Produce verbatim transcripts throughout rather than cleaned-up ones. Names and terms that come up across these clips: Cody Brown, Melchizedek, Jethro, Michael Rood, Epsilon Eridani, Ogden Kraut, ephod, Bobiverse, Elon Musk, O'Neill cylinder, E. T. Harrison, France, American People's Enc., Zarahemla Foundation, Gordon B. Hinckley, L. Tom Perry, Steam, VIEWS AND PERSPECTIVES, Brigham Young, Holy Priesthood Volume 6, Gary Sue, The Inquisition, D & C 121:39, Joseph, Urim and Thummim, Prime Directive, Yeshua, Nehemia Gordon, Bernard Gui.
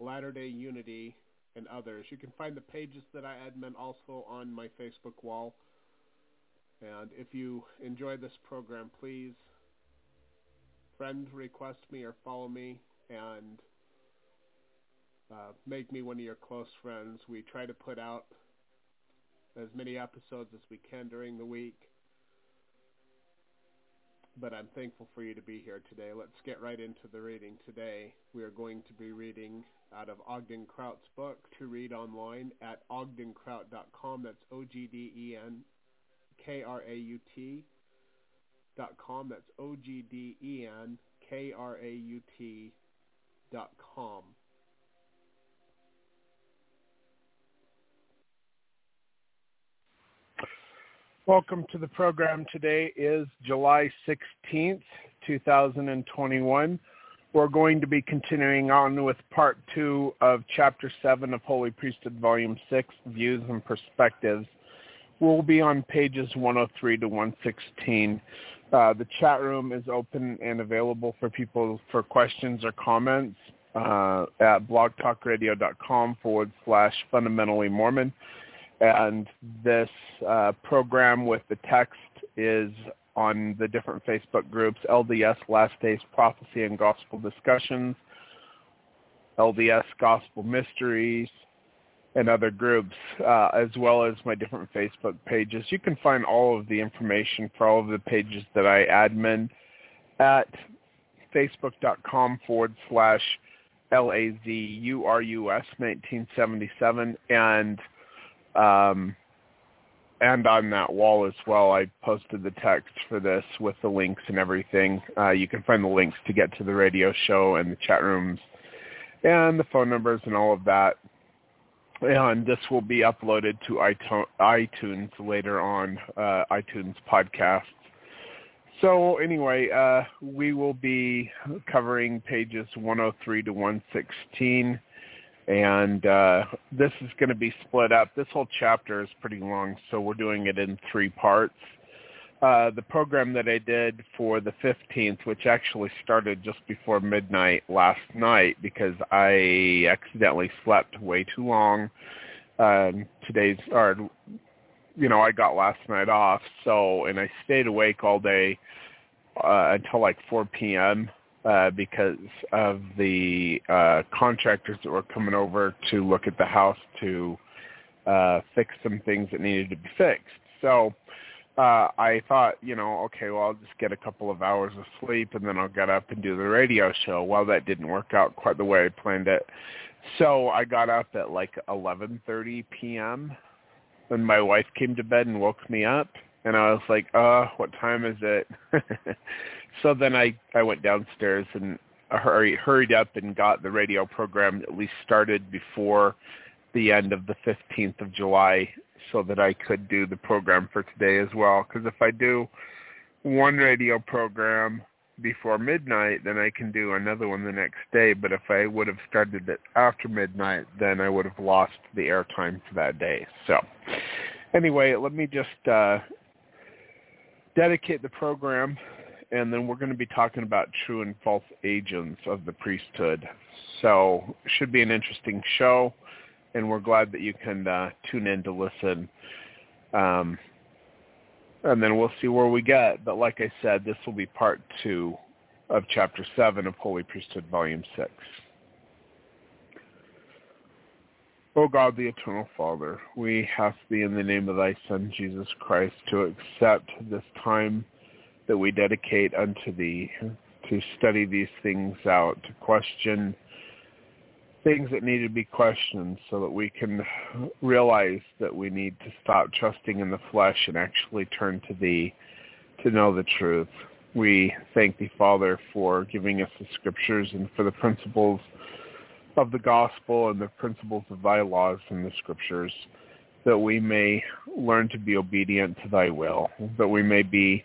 Latter-day Unity, and others. You can find the pages that I admin also on my Facebook wall. And if you enjoy this program, please friend request me or follow me and uh, make me one of your close friends. We try to put out as many episodes as we can during the week. But I'm thankful for you to be here today. Let's get right into the reading today. We are going to be reading out of Ogden Kraut's book, To Read Online, at ogden kraut dot com. That's O G D E N K R A U T dot com. That's O G D E N K R A U T dot com. Welcome to the program. Today is July sixteenth, two thousand twenty-one. We're going to be continuing on with part two of chapter seven of Holy Priesthood Volume six, Views and Perspectives. We'll be on pages one oh three to one sixteen. Uh, the chat room is open and available for people for questions or comments uh, at blogtalkradio.com forward slash fundamentally Mormon. And this uh, program with the text is on the different Facebook groups, L D S Last Days Prophecy and Gospel Discussions, L D S Gospel Mysteries, and other groups, uh, as well as my different Facebook pages. You can find all of the information for all of the pages that I admin at facebook.com forward slash L A Z U R U S nineteen seventy-seven, and um, and on that wall as well, I posted the text for this with the links and everything. Uh, you can find the links to get to the radio show and the chat rooms and the phone numbers and all of that. And this will be uploaded to iTunes later on, uh, iTunes podcasts. So anyway, uh, we will be covering pages one oh three to one sixteen. And uh, this is going to be split up. This whole chapter is pretty long, so we're doing it in three parts. Uh, the program that I did for the fifteenth, which actually started just before midnight last night because I accidentally slept way too long uh, today's, or, you know, I got last night off, so, and I stayed awake all day uh, until like four p.m. Uh, because of the uh, contractors that were coming over to look at the house to uh, fix some things that needed to be fixed. So uh, I thought, you know, okay, well, I'll just get a couple of hours of sleep, and then I'll get up and do the radio show. Well, that didn't work out quite the way I planned it. So I got up at like eleven thirty p.m., and my wife came to bed and woke me up. And I was like, uh, what time is it? So then I, I went downstairs and hurry, hurried up and got the radio program at least started before the end of the fifteenth of July so that I could do the program for today as well. Because if I do one radio program before midnight, then I can do another one the next day. But if I would have started it after midnight, then I would have lost the airtime for that day. So anyway, let me just... Uh, dedicate the program, and then we're going to be talking about true and false agents of the priesthood. So should be an interesting show, and we're glad that you can uh, tune in to listen. Um, and then we'll see where we get. But like I said, this will be part two of Chapter seven of Holy Priesthood, Volume six. O God, the Eternal Father, we ask Thee in the name of Thy Son, Jesus Christ, to accept this time that we dedicate unto Thee, to study these things out, to question things that need to be questioned so that we can realize that we need to stop trusting in the flesh and actually turn to Thee to know the truth. We thank Thee, Father, for giving us the Scriptures and for the principles of the gospel and the principles of thy laws and the scriptures, that we may learn to be obedient to thy will, that we may be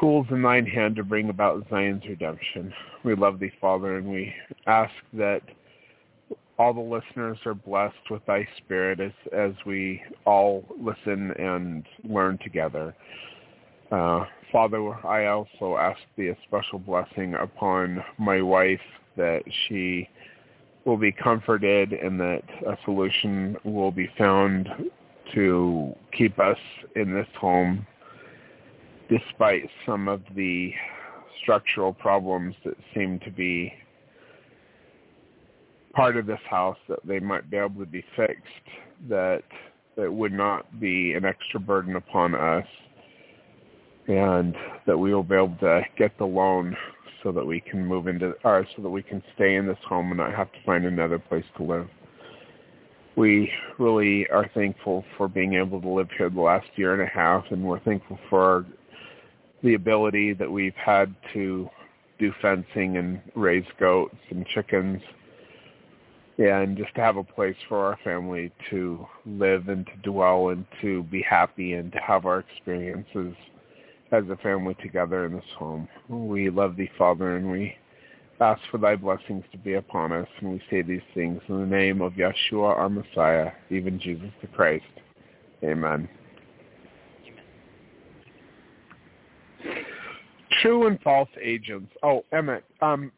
tools in thine hand to bring about Zion's redemption. We love thee, Father, and we ask that all the listeners are blessed with thy spirit as, as we all listen and learn together. Uh, Father, I also ask thee a special blessing upon my wife, that she will be comforted and that a solution will be found to keep us in this home despite some of the structural problems that seem to be part of this house, that they might be able to be fixed, that it would not be an extra burden upon us, and that we will be able to get the loan so that we can move into, or so that we can stay in this home and not have to find another place to live. We really are thankful for being able to live here the last year and a half, and we're thankful for the ability that we've had to do fencing and raise goats and chickens, and just to have a place for our family to live and to dwell and to be happy and to have our experiences as a family together in this home. We love thee, Father, and we ask for thy blessings to be upon us, and we say these things in the name of Yeshua, our Messiah, even Jesus the Christ. Amen. Amen. True and false agents. Oh, Emmett, um,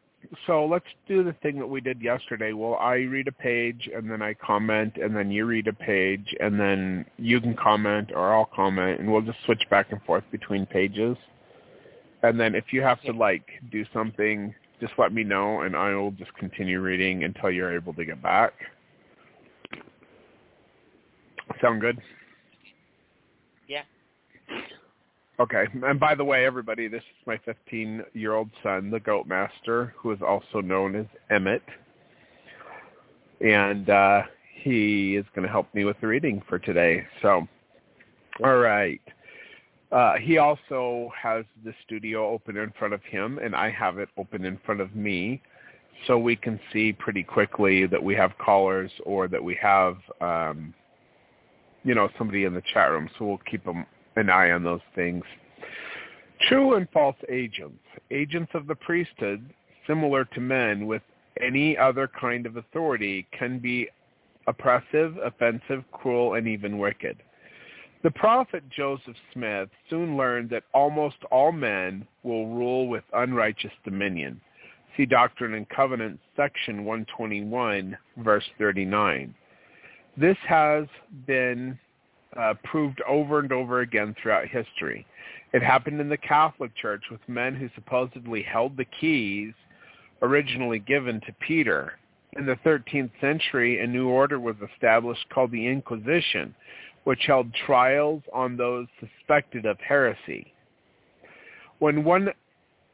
so let's do the thing that we did yesterday. Well, I read a page, and then I comment, and then you read a page, and then you can comment, or I'll comment, and we'll just switch back and forth between pages. And then if you have to, like, do something, just let me know, and I will just continue reading until you're able to get back. Sound good? Yeah. Okay, and by the way, everybody, this is my fifteen-year-old son, the Goat Master, who is also known as Emmett, and uh, he is going to help me with the reading for today. So, all right. Uh, he also has the studio open in front of him, and I have it open in front of me, so we can see pretty quickly that we have callers or that we have, um, you know, somebody in the chat room, so we'll keep them an eye on those things. True and false agents. Agents of the priesthood, similar to men with any other kind of authority, can be oppressive, offensive, cruel, and even wicked. The prophet Joseph Smith soon learned that almost all men will rule with unrighteous dominion. See Doctrine and Covenants, section one twenty-one, verse thirty-nine. This has been uh, proved over and over again throughout history. It happened in the Catholic Church with men who supposedly held the keys originally given to Peter. In the thirteenth century, a new order was established called the Inquisition, which held trials on those suspected of heresy. When one,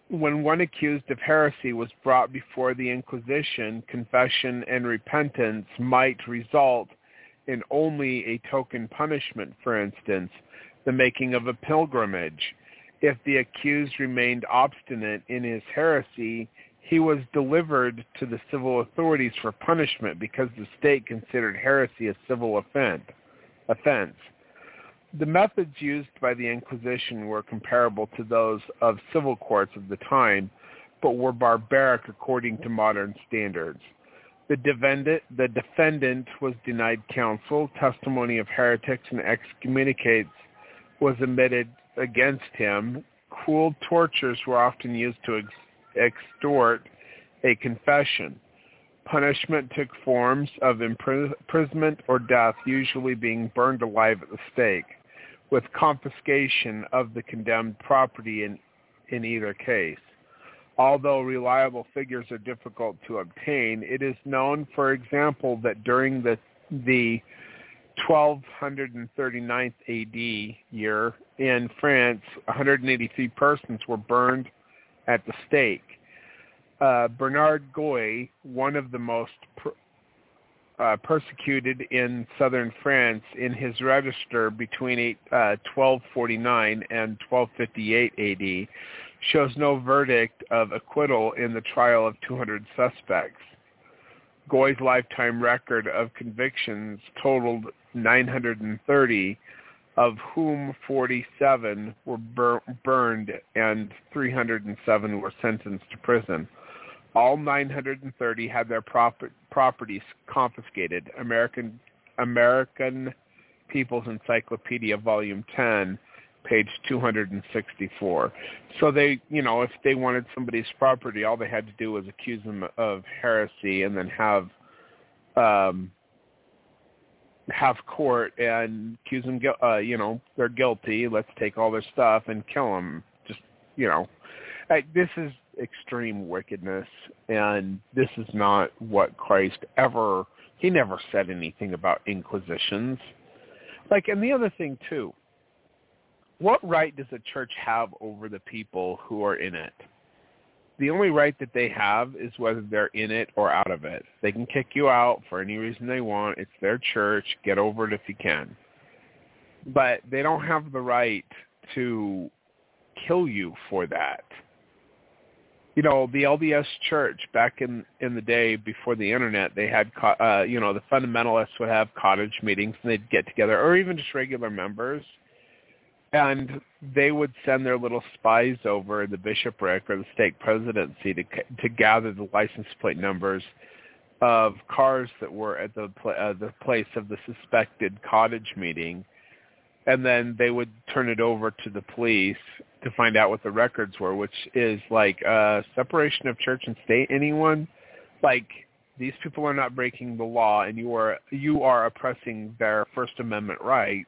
when one accused of heresy was brought before the Inquisition, confession and repentance might result in only a token punishment, for instance, the making of a pilgrimage. If the accused remained obstinate in his heresy, he was delivered to the civil authorities for punishment because the state considered heresy a civil offense. Offense. The methods used by the Inquisition were comparable to those of civil courts of the time, but were barbaric according to modern standards. The defendant, the defendant was denied counsel, testimony of heretics and excommunicates was admitted against him. Cruel tortures were often used to ex- extort a confession. Punishment took forms of imprisonment or death, usually being burned alive at the stake, with confiscation of the condemned property in, in either case. Although reliable figures are difficult to obtain, it is known, for example, that during the, the twelve thirty-nine A D year in France, one hundred eighty-three persons were burned at the stake. Uh, Bernard Gui, one of the most per, uh, persecuted in southern France, in his register between eight, uh, twelve forty-nine and twelve fifty-eight A D, shows no verdict of acquittal in the trial of two hundred suspects. Gui's lifetime record of convictions totaled nine hundred thirty, of whom forty-seven were bur- burned and three hundred seven were sentenced to prison. All nine hundred thirty had their prop- properties confiscated. American American People's Encyclopedia Volume ten, page two hundred sixty-four. So they, you know, if they wanted somebody's property, all they had to do was accuse them of heresy and then have um, have court and accuse them, uh, you know, they're guilty, let's take all their stuff and kill them. Just, you know, like, this is extreme wickedness, and this is not what Christ ever, he never said anything about inquisitions. Like, and the other thing, too, what right does the church have over the people who are in it? The only right that they have is whether they're in it or out of it. They can kick you out for any reason they want. It's their church. Get over it if you can. But they don't have the right to kill you for that. You know, the L D S church back in, in the day before the internet, they had, uh, you know, the fundamentalists would have cottage meetings and they'd get together, or even just regular members. And they would send their little spies over the bishopric or the state presidency to to gather the license plate numbers of cars that were at the uh, the place of the suspected cottage meeting, and then they would turn it over to the police to find out what the records were, which is like uh, separation of church and state. Anyone like these people are not breaking the law, and you are you are oppressing their First Amendment rights.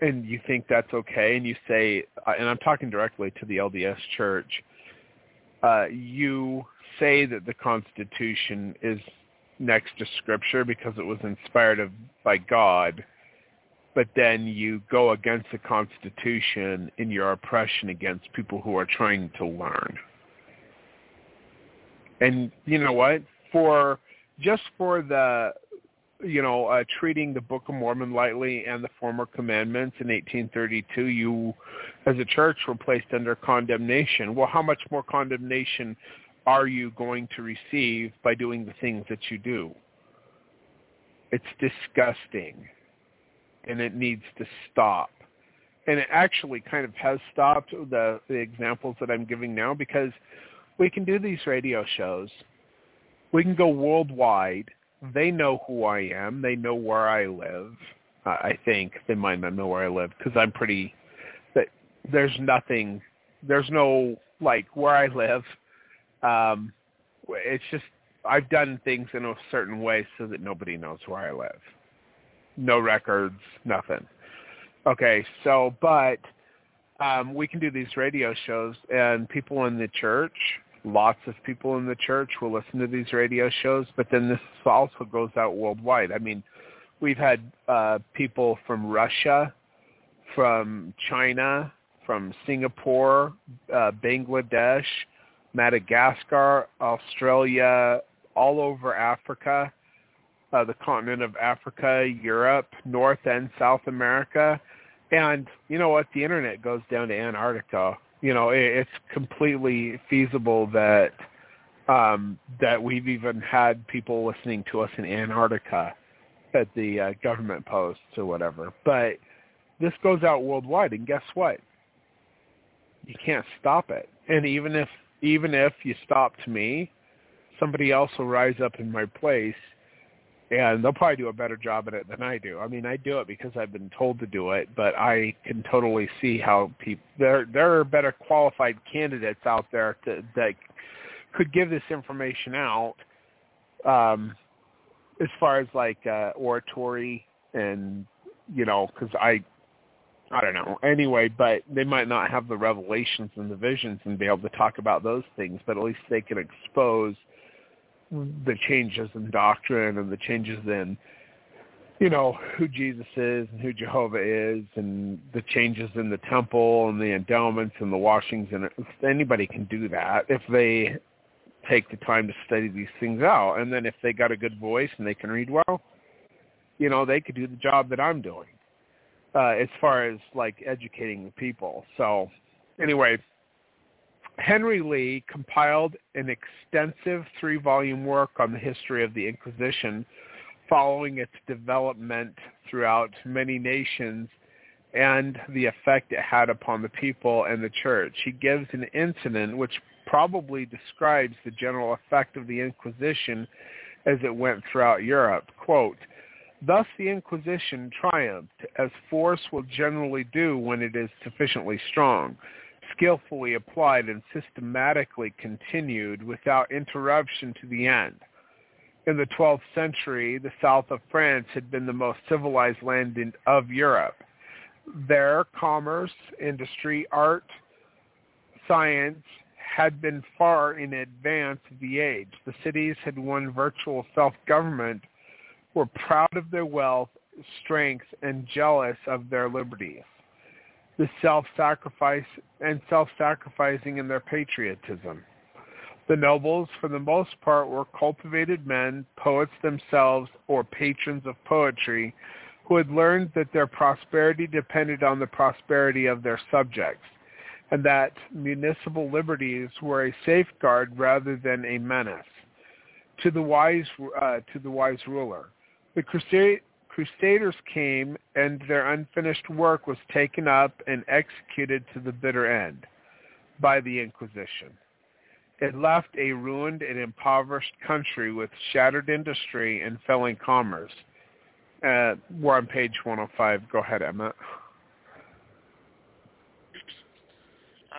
And you think that's okay, and you say, and I'm talking directly to the L D S Church, uh, you say that the Constitution is next to Scripture because it was inspired of, by God, but then you go against the Constitution in your oppression against people who are trying to learn. And you know what? For just for the... you know, uh, treating the Book of Mormon lightly and the former commandments in eighteen thirty-two, you as a church were placed under condemnation. Well, how much more condemnation are you going to receive by doing the things that you do? It's disgusting, and it needs to stop. And it actually kind of has stopped, the, the examples that I'm giving now, because we can do these radio shows. We can go worldwide. They know who I am. They know where I live. Uh, I think they might not know where I live because I'm pretty. That there's nothing. There's no like where I live. Um, it's just I've done things in a certain way so that nobody knows where I live. No records, nothing. Okay, so, but um, we can do these radio shows, and people in the church, lots of people in the church will listen to these radio shows, but then this also goes out worldwide. I mean, we've had uh, people from Russia, from China, from Singapore, uh, Bangladesh, Madagascar, Australia, all over Africa, uh, the continent of Africa, Europe, North and South America. And you know what? The internet goes down to Antarctica. You know, it's completely feasible that um, that we've even had people listening to us in Antarctica at the uh, government posts or whatever. But this goes out worldwide, and guess what? You can't stop it. And even if Even if you stopped me, somebody else will rise up in my place, and they'll probably do a better job at it than I do. I mean, I do it because I've been told to do it, but I can totally see how people there there are better qualified candidates out there to, that could give this information out, um, as far as like uh, oratory and, you know, because I. I don't know. Anyway, but they might not have the revelations and the visions and be able to talk about those things, but at least they can expose the changes in doctrine and the changes in, you know, who Jesus is and who Jehovah is and the changes in the temple and the endowments and the washings. And anybody can do that if they take the time to study these things out. And then if they got a good voice and they can read well, you know, they could do the job that I'm doing. Uh, as far as, like, educating the people. So, anyway, Henry Lee compiled an extensive three-volume work on the history of the Inquisition following its development throughout many nations and the effect it had upon the people and the church. He gives an incident which probably describes the general effect of the Inquisition as it went throughout Europe. Quote, "Thus the Inquisition triumphed, as force will generally do when it is sufficiently strong, skillfully applied and systematically continued without interruption to the end. In the twelfth century, the south of France had been the most civilized land in, of Europe. There, commerce, industry, art, science had been far in advance of the age. The cities had won virtual self-government, were proud of their wealth, strength, and jealous of their liberties, the self-sacrifice and self-sacrificing in their patriotism. The nobles, for the most part, were cultivated men, poets themselves, or patrons of poetry, who had learned that their prosperity depended on the prosperity of their subjects, and that municipal liberties were a safeguard rather than a menace to the wise, uh, to the wise ruler. The crusade, Crusaders came, and their unfinished work was taken up and executed to the bitter end by the Inquisition. It left a ruined and impoverished country with shattered industry and failing commerce." Uh, we're on page one oh five. Go ahead, Emma.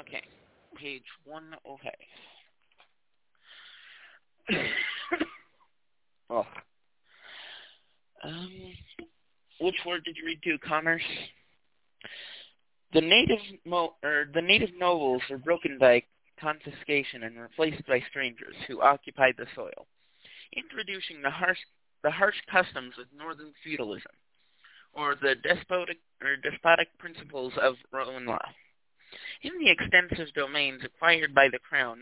Okay, page one oh five. Oh. Um, which word did you read to? Commerce? The native mo- or the native nobles were broken by confiscation and replaced by strangers who occupied the soil, introducing the harsh the harsh customs of northern feudalism, or the despotic or despotic principles of Roman law. In the extensive domains acquired by the crown,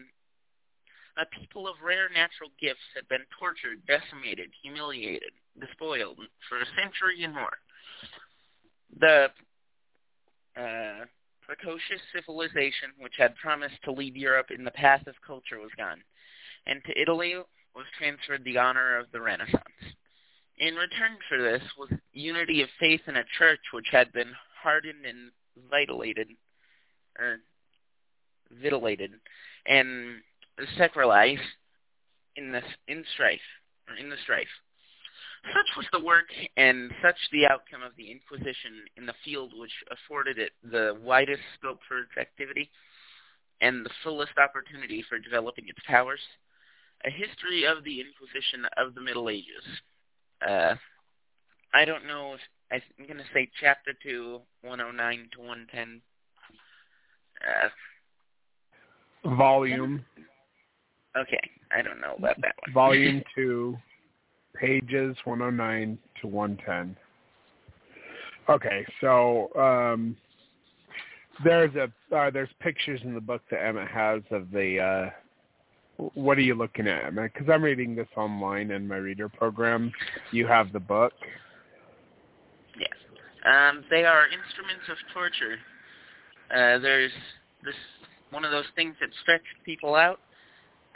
a people of rare natural gifts had been tortured, decimated, humiliated, despoiled for a century and more. The uh, precocious civilization which had promised to lead Europe in the path of culture was gone, and to Italy was transferred the honor of the Renaissance. In return for this was unity of faith in a church which had been hardened and vitiated, or vitiated, and sacralized in the in strife, or in the strife. Such was the work, and such the outcome of the Inquisition in the field which afforded it the widest scope for its activity and the fullest opportunity for developing its powers. A History of the Inquisition of the Middle Ages. Uh, I don't know if, I'm going to say Chapter two, one oh nine to one ten. Uh, Volume. Okay, I don't know about that one. Volume two, pages one oh nine to one ten. Okay, so um, there's a uh, there's pictures in the book that Emma has of the... Uh, what are you looking at, Emma? Because I'm reading this online in my reader program. You have the book. Yes. Um, they are instruments of torture. Uh, there's this one of those things that stretch people out.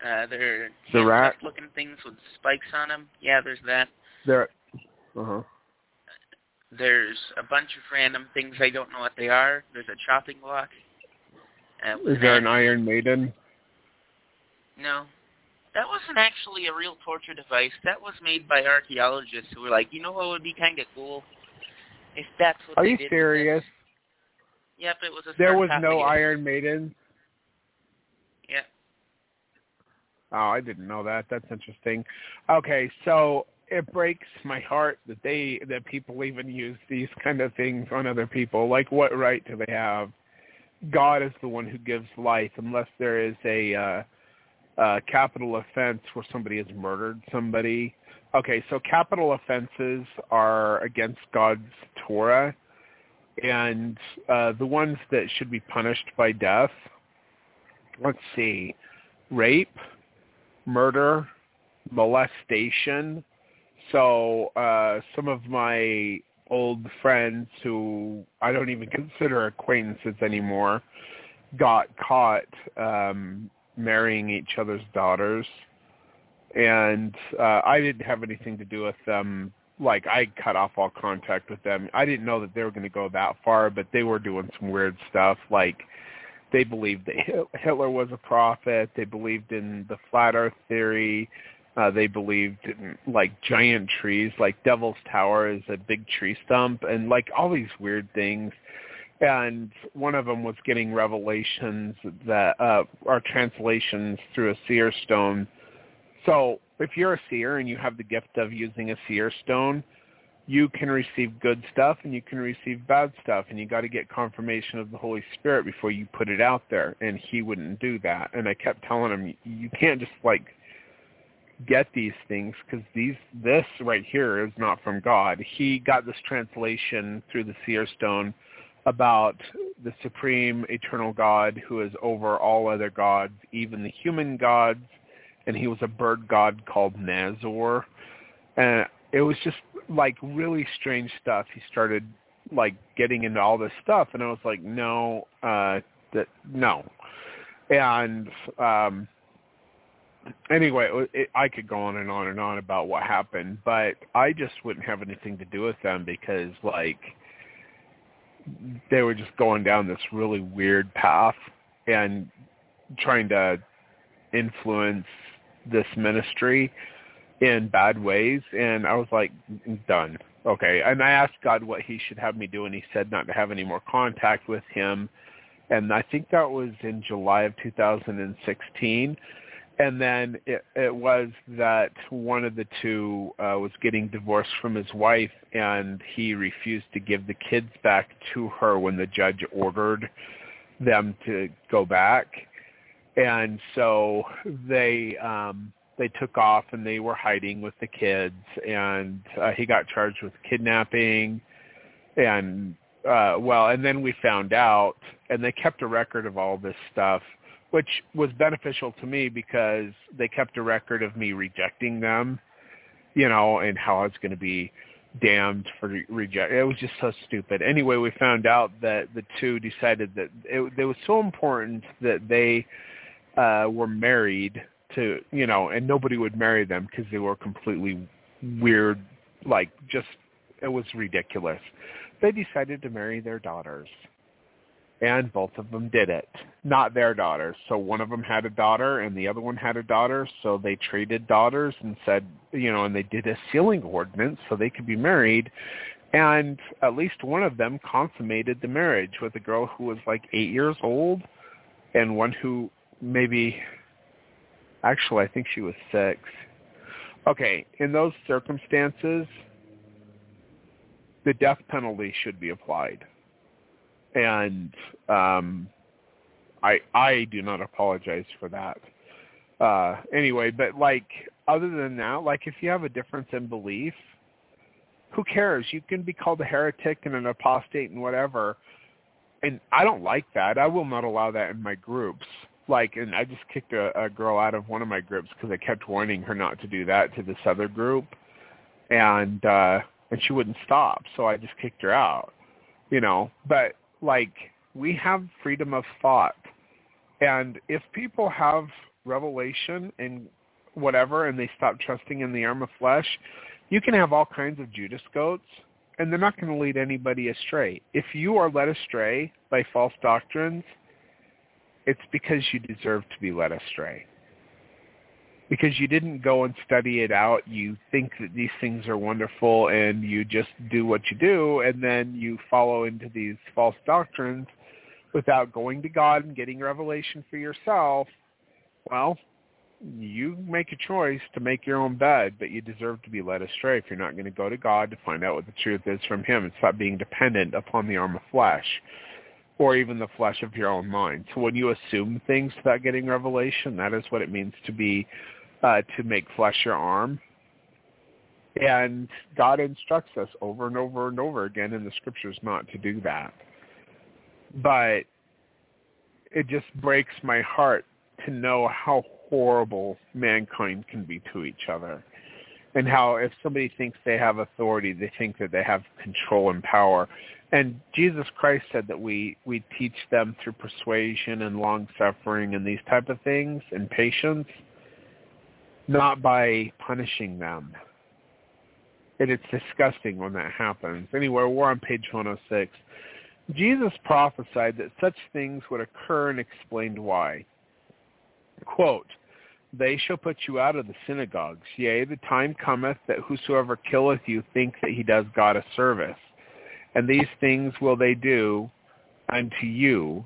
Uh, they're the rat looking things with spikes on them. Yeah, there's that. There. Uh huh. There's a bunch of random things I don't know what they are. There's a chopping block. Uh, Is there an Iron Maiden? No. That wasn't actually a real torture device. That was made by archaeologists who were like, you know what would be kind of cool? If that's what Are they did. Are you serious? Yep, it was a There was no Iron Maiden? Yeah. Oh, I didn't know that. That's interesting. Okay, so it breaks my heart that they that people even use these kind of things on other people. Like, what right do they have? God is the one who gives life, unless there is a... Uh, Uh, capital offense where somebody has murdered somebody. Okay, so capital offenses are against God's Torah, and uh, the ones that should be punished by death, let's see, rape, murder, molestation. So uh, some of my old friends who I don't even consider acquaintances anymore got caught um marrying each other's daughters, and uh, I didn't have anything to do with them. Like, I cut off all contact with them. I didn't know that they were going to go that far, but they were doing some weird stuff. Like, they believed that Hitler was a prophet. They believed in the flat earth theory. Uh, they believed in, like, giant trees, like Devil's Tower is a big tree stump, and, like, all these weird things. And one of them was getting revelations that uh, are translations through a seer stone. So if you're a seer and you have the gift of using a seer stone, you can receive good stuff and you can receive bad stuff. And you got to get confirmation of the Holy Spirit before you put it out there. And he wouldn't do that. And I kept telling him, you can't just like get these things, because these this right here is not from God. He got this translation through the seer stone about the supreme eternal God who is over all other gods, even the human gods, and he was a bird god called Nazor. And it was just, like, really strange stuff. He started, like, getting into all this stuff, and I was like, no, uh, that no. And um, anyway, it, it, I could go on and on and on about what happened, but I just wouldn't have anything to do with them because, like, they were just going down this really weird path and trying to influence this ministry in bad ways. And I was like, done. Okay. And I asked God what he should have me do, and he said not to have any more contact with him. And I think that was in July of two thousand sixteen. And then it, it was that one of the two uh, was getting divorced from his wife, and he refused to give the kids back to her when the judge ordered them to go back. And so they um, they took off, and they were hiding with the kids. And uh, he got charged with kidnapping, and uh, well, and then we found out, and they kept a record of all this stuff, which was beneficial to me because they kept a record of me rejecting them, you know, and how I was going to be damned for re- reject. It was just so stupid. Anyway, we found out that the two decided that it, it was so important that they uh, were married to, you know, and nobody would marry them because they were completely weird, like just, it was ridiculous. They decided to marry their daughters. And both of them did it. Not their daughters. So one of them had a daughter and the other one had a daughter. So they traded daughters and said, you know, and they did a sealing ordinance so they could be married. And at least one of them consummated the marriage with a girl who was like eight years old and one who maybe Actually, I think she was six. Okay, in those circumstances, the death penalty should be applied. And um, I I do not apologize for that. Uh, anyway, but like other than that, like if you have a difference in belief, who cares? You can be called a heretic and an apostate and whatever. And I don't like that. I will not allow that in my groups. Like, and I just kicked a, a girl out of one of my groups because I kept warning her not to do that to this other group, and uh, and she wouldn't stop, so I just kicked her out, you know. But, like, we have freedom of thought, and if people have revelation and whatever, and they stop trusting in the arm of flesh, you can have all kinds of Judas goats, and they're not going to lead anybody astray. If you are led astray by false doctrines, it's because you deserve to be led astray. Because you didn't go and study it out. You think that these things are wonderful and you just do what you do, and then you follow into these false doctrines without going to God and getting revelation for yourself. Well, you make a choice to make your own bed, but you deserve to be led astray if you're not going to go to God to find out what the truth is from him and stop being dependent upon the arm of flesh, or even the flesh of your own mind. So when you assume things without getting revelation, that is what it means to be, uh, to make flesh your arm. And God instructs us over and over and over again in the scriptures not to do that. But it just breaks my heart to know how horrible mankind can be to each other. And how if somebody thinks they have authority, they think that they have control and power. And Jesus Christ said that we, we teach them through persuasion and long-suffering and these type of things and patience, not by punishing them. And it's disgusting when that happens. Anyway, we're on page one oh six. Jesus prophesied that such things would occur and explained why. Quote, "They shall put you out of the synagogues. Yea, the time cometh that whosoever killeth you think that he does God a service. And these things will they do unto you,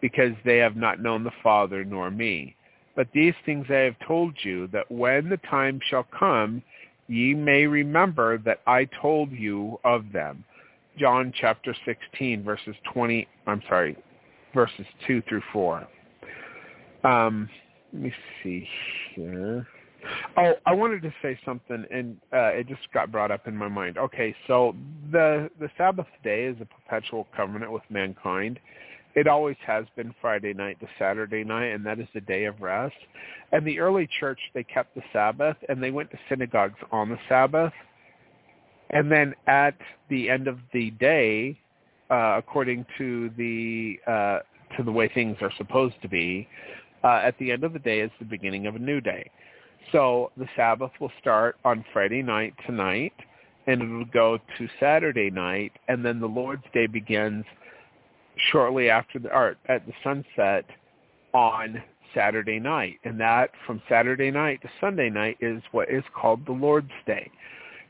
because they have not known the Father nor me. But these things I have told you, that when the time shall come, ye may remember that I told you of them." John chapter sixteen, verses twenty. I'm sorry, verses two through four. Um, let me see here. Oh, I wanted to say something, and uh, it just got brought up in my mind. Okay, so the the Sabbath day is a perpetual covenant with mankind. It always has been Friday night to Saturday night, and that is the day of rest. And the early church, they kept the Sabbath, and they went to synagogues on the Sabbath. And then at the end of the day, uh, according to the uh, to the way things are supposed to be, uh, at the end of the day is the beginning of a new day. So the Sabbath will start on Friday night tonight, and it will go to Saturday night, and then the Lord's Day begins shortly after the, or at the sunset on Saturday night. And that from Saturday night to Sunday night is what is called the Lord's Day.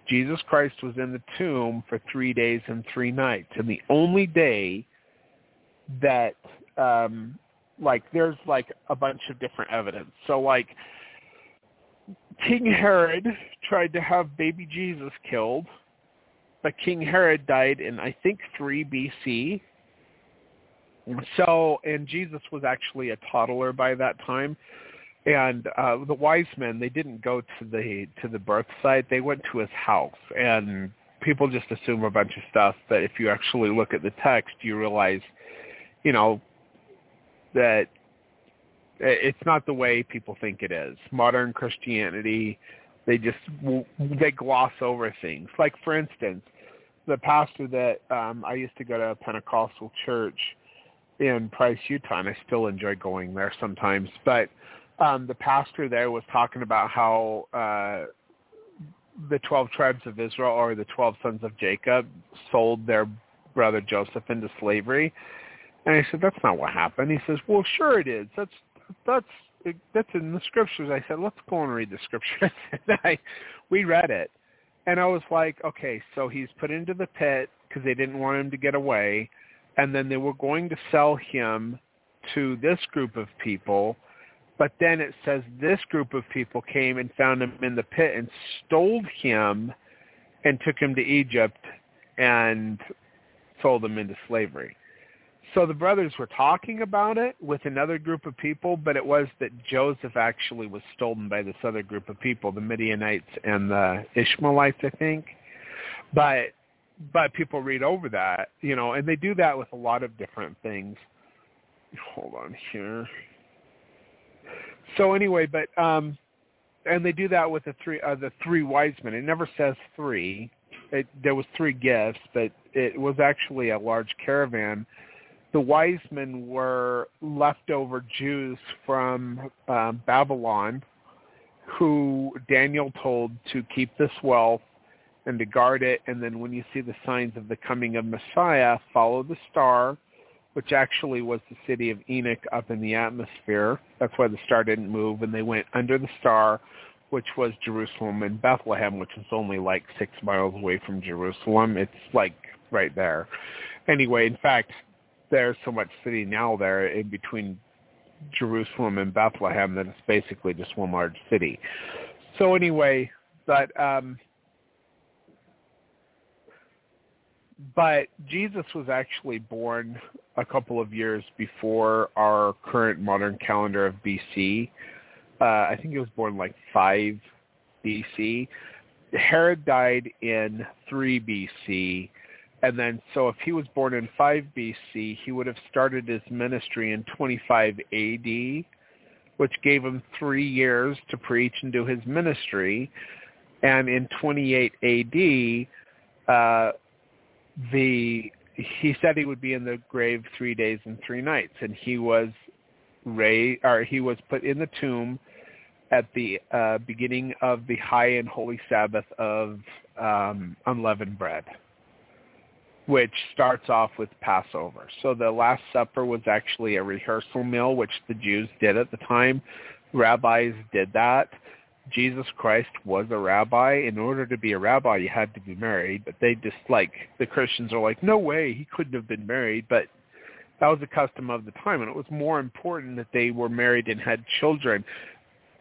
Jesus Christ was in the tomb for three days and three nights, and the only day that, um, like, there's, like, a bunch of different evidence. So, like, King Herod tried to have baby Jesus killed, but King Herod died in, I think, three B C. So, and Jesus was actually a toddler by that time. And uh, the wise men, they didn't go to the to the birth site. They went to his house. And people just assume a bunch of stuff. But if you actually look at the text, you realize, you know, that it's not the way people think it is. Modern Christianity, they just, they gloss over things. Like, for instance, the pastor that um, I used to go to a Pentecostal church in Price, Utah, and I still enjoy going there sometimes. But um, the pastor there was talking about how uh, the twelve tribes of Israel, or the twelve sons of Jacob, sold their brother Joseph into slavery. And I said, that's not what happened. He says, well, sure it is. That's That's that's in the scriptures. I said, let's go and read the scriptures. And I, we read it. And I was like, okay, so he's put into the pit because they didn't want him to get away. And then they were going to sell him to this group of people. But then it says this group of people came and found him in the pit and stole him and took him to Egypt and sold him into slavery. So the brothers were talking about it with another group of people, but it was that Joseph actually was stolen by this other group of people, the Midianites and the Ishmaelites, I think. But but people read over that, you know, and they do that with a lot of different things. Hold on here. So anyway, but um, and they do that with the three uh, the three wise men. It never says three. It, there was three gifts, but it was actually a large caravan. The wise men were leftover Jews from uh, Babylon, who Daniel told to keep this wealth and to guard it. And then when you see the signs of the coming of Messiah, follow the star, which actually was the city of Enoch up in the atmosphere. That's why the star didn't move, and they went under the star, which was Jerusalem and Bethlehem, which is only like six miles away from Jerusalem. It's like right there. Anyway, in fact, there's so much city now there in between Jerusalem and Bethlehem that it's basically just one large city. So anyway, but um, but Jesus was actually born a couple of years before our current modern calendar of B C. Uh, I think he was born like five B C. Herod died in three B C. And then, so if he was born in five B C, he would have started his ministry in twenty-five A D, which gave him three years to preach and do his ministry. And in twenty-eight A D, uh, the he said he would be in the grave three days and three nights, and he was raised, or he was put in the tomb at the uh, beginning of the High and Holy Sabbath of um, unleavened bread, which starts off with Passover. So the Last Supper was actually a rehearsal meal, which the Jews did at the time. Rabbis did that. Jesus Christ was a rabbi. In order to be a rabbi, you had to be married, but they just like, the Christians are like, no way, he couldn't have been married, but that was the custom of the time, and it was more important that they were married and had children.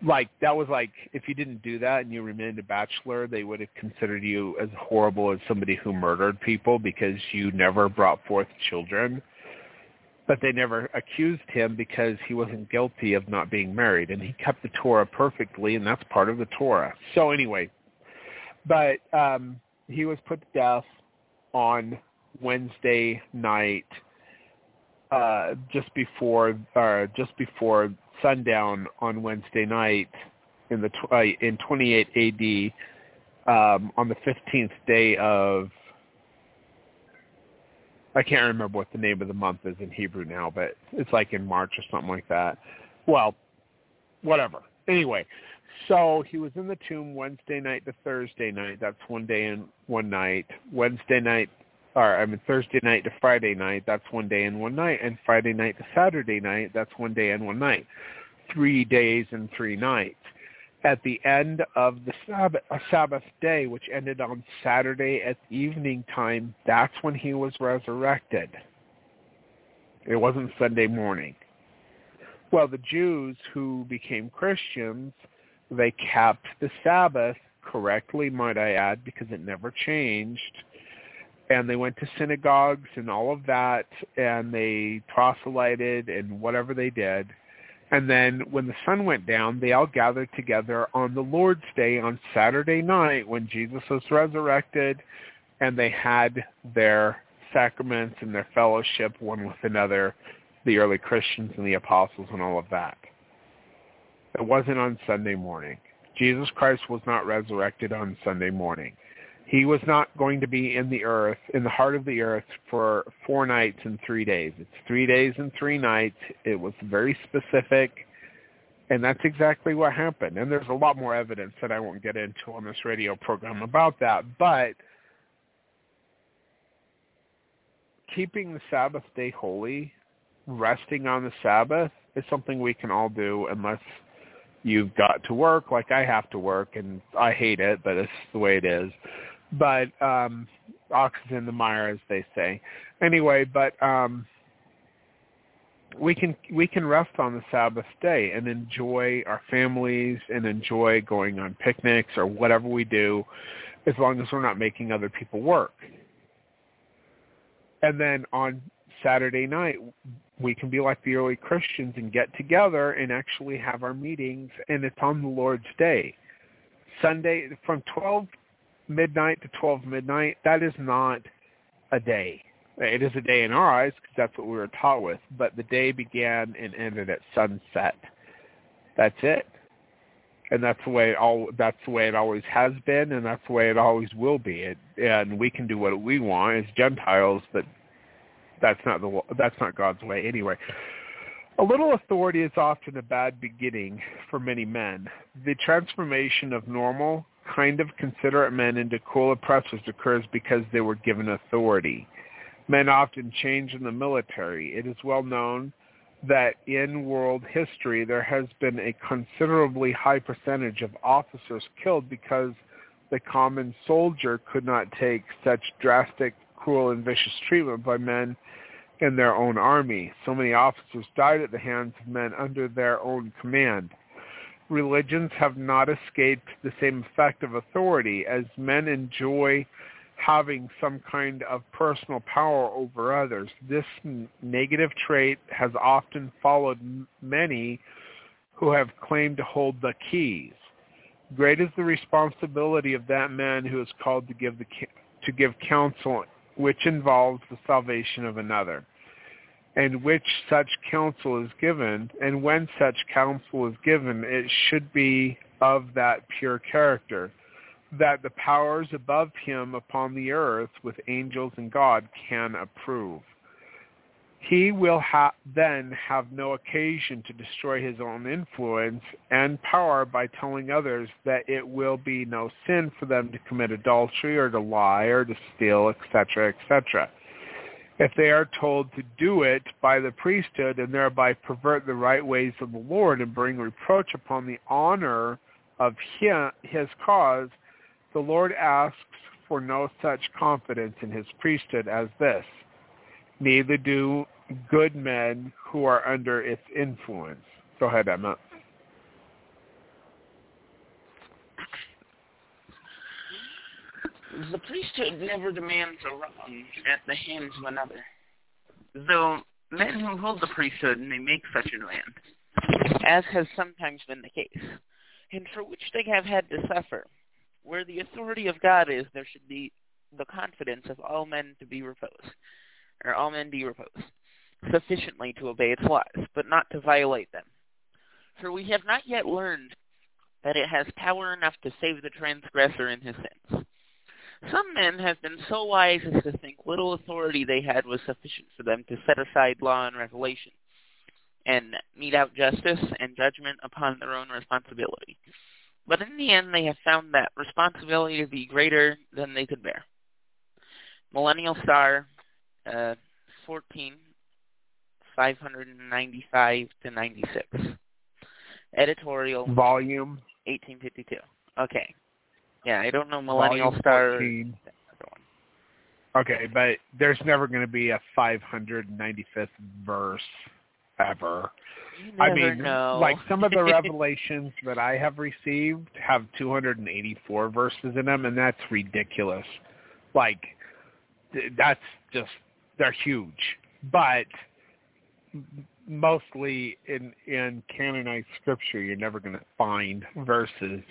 Like, that was like, if you didn't do that and you remained a bachelor, they would have considered you as horrible as somebody who murdered people because you never brought forth children. But they never accused him because he wasn't guilty of not being married. And he kept the Torah perfectly, and that's part of the Torah. So anyway, but um, he was put to death on Wednesday night uh, just before uh, just before sundown on Wednesday night in the uh, in twenty-eight A D um, on the fifteenth day of, I can't remember what the name of the month is in Hebrew now, but it's like in March or something like that. Well, whatever. Anyway, so he was in the tomb Wednesday night to Thursday night. That's one day and one night. Wednesday night, or I mean Thursday night to Friday night, that's one day and one night, and Friday night to Saturday night, that's one day and one night. Three days and three nights. At the end of the Sabbath, uh, Sabbath day, which ended on Saturday at evening time, that's when he was resurrected. It wasn't Sunday morning. Well, the Jews who became Christians, they kept the Sabbath correctly, might I add, because it never changed. And they went to synagogues and all of that, and they proselyted and whatever they did. And then when the sun went down, they all gathered together on the Lord's Day on Saturday night when Jesus was resurrected, and they had their sacraments and their fellowship one with another, the early Christians and the apostles and all of that. It wasn't on Sunday morning. Jesus Christ was not resurrected on Sunday morning. He was not going to be in the earth, in the heart of the earth, for four nights and three days. It's three days and three nights. It was very specific, and that's exactly what happened. And there's a lot more evidence that I won't get into on this radio program about that. But keeping the Sabbath day holy, resting on the Sabbath, is something we can all do unless you've got to work, like I have to work, and I hate it, but it's the way it is. But um, ox is in the mire, as they say. Anyway, but um, we can we can rest on the Sabbath day and enjoy our families and enjoy going on picnics or whatever we do, as long as we're not making other people work. And then on Saturday night, we can be like the early Christians and get together and actually have our meetings, and it's on the Lord's Day. Sunday, from twelve midnight to twelve midnight, that is not a day. It is a day in our eyes because that's what we were taught with, but the day began and ended at sunset. That's it. And that's the way it all, that's the way it always has been, and that's the way it always will be. It, and we can do what we want as Gentiles, but that's not the that's not God's way anyway. A little authority is often a bad beginning for many men. The transformation of normal, kind of considerate men into cool oppressors occurs because they were given authority. Men often change in the military. It is well known that in world history there has been a considerably high percentage of officers killed because the common soldier could not take such drastic, cruel, and vicious treatment by men in their own army. So many officers died at the hands of men under their own command. Religions have not escaped the same effect of authority, as men enjoy having some kind of personal power over others. This n- negative trait has often followed m- many who have claimed to hold the keys. Great is the responsibility of that man who is called to give the ca- to give counsel, which involves the salvation of another, and which such counsel is given, and when such counsel is given, it should be of that pure character, that the powers above him upon the earth with angels and God can approve. He will ha- then have no occasion to destroy his own influence and power by telling others that it will be no sin for them to commit adultery or to lie or to steal, et cetera, et cetera, if they are told to do it by the priesthood and thereby pervert the right ways of the Lord and bring reproach upon the honor of him, his cause. The Lord asks for no such confidence in his priesthood as this, neither do good men who are under its influence. Go ahead, Emma. The priesthood never demands a wrong at the hands of another, though men who hold the priesthood may make such a demand, as has sometimes been the case, and for which they have had to suffer. Where the authority of God is, there should be the confidence of all men to be reposed, or all men be reposed, sufficiently to obey its laws, but not to violate them. For we have not yet learned that it has power enough to save the transgressor in his sins. Some men have been so wise as to think little authority they had was sufficient for them to set aside law and revelation, and mete out justice and judgment upon their own responsibility. But in the end, they have found that responsibility to be greater than they could bear. Millennial Star, uh, fourteen, five ninety-five to ninety-six. Editorial. Volume. eighteen fifty-two. Okay. Yeah, I don't know Millennial Star. fourteen. Okay, but there's never going to be a five hundred ninety-fifth verse ever. I mean, know. Like some of the revelations that I have received have two hundred eighty-four verses in them, and that's ridiculous. Like, that's just, they're huge. But mostly in, in canonized scripture, you're never going to find verses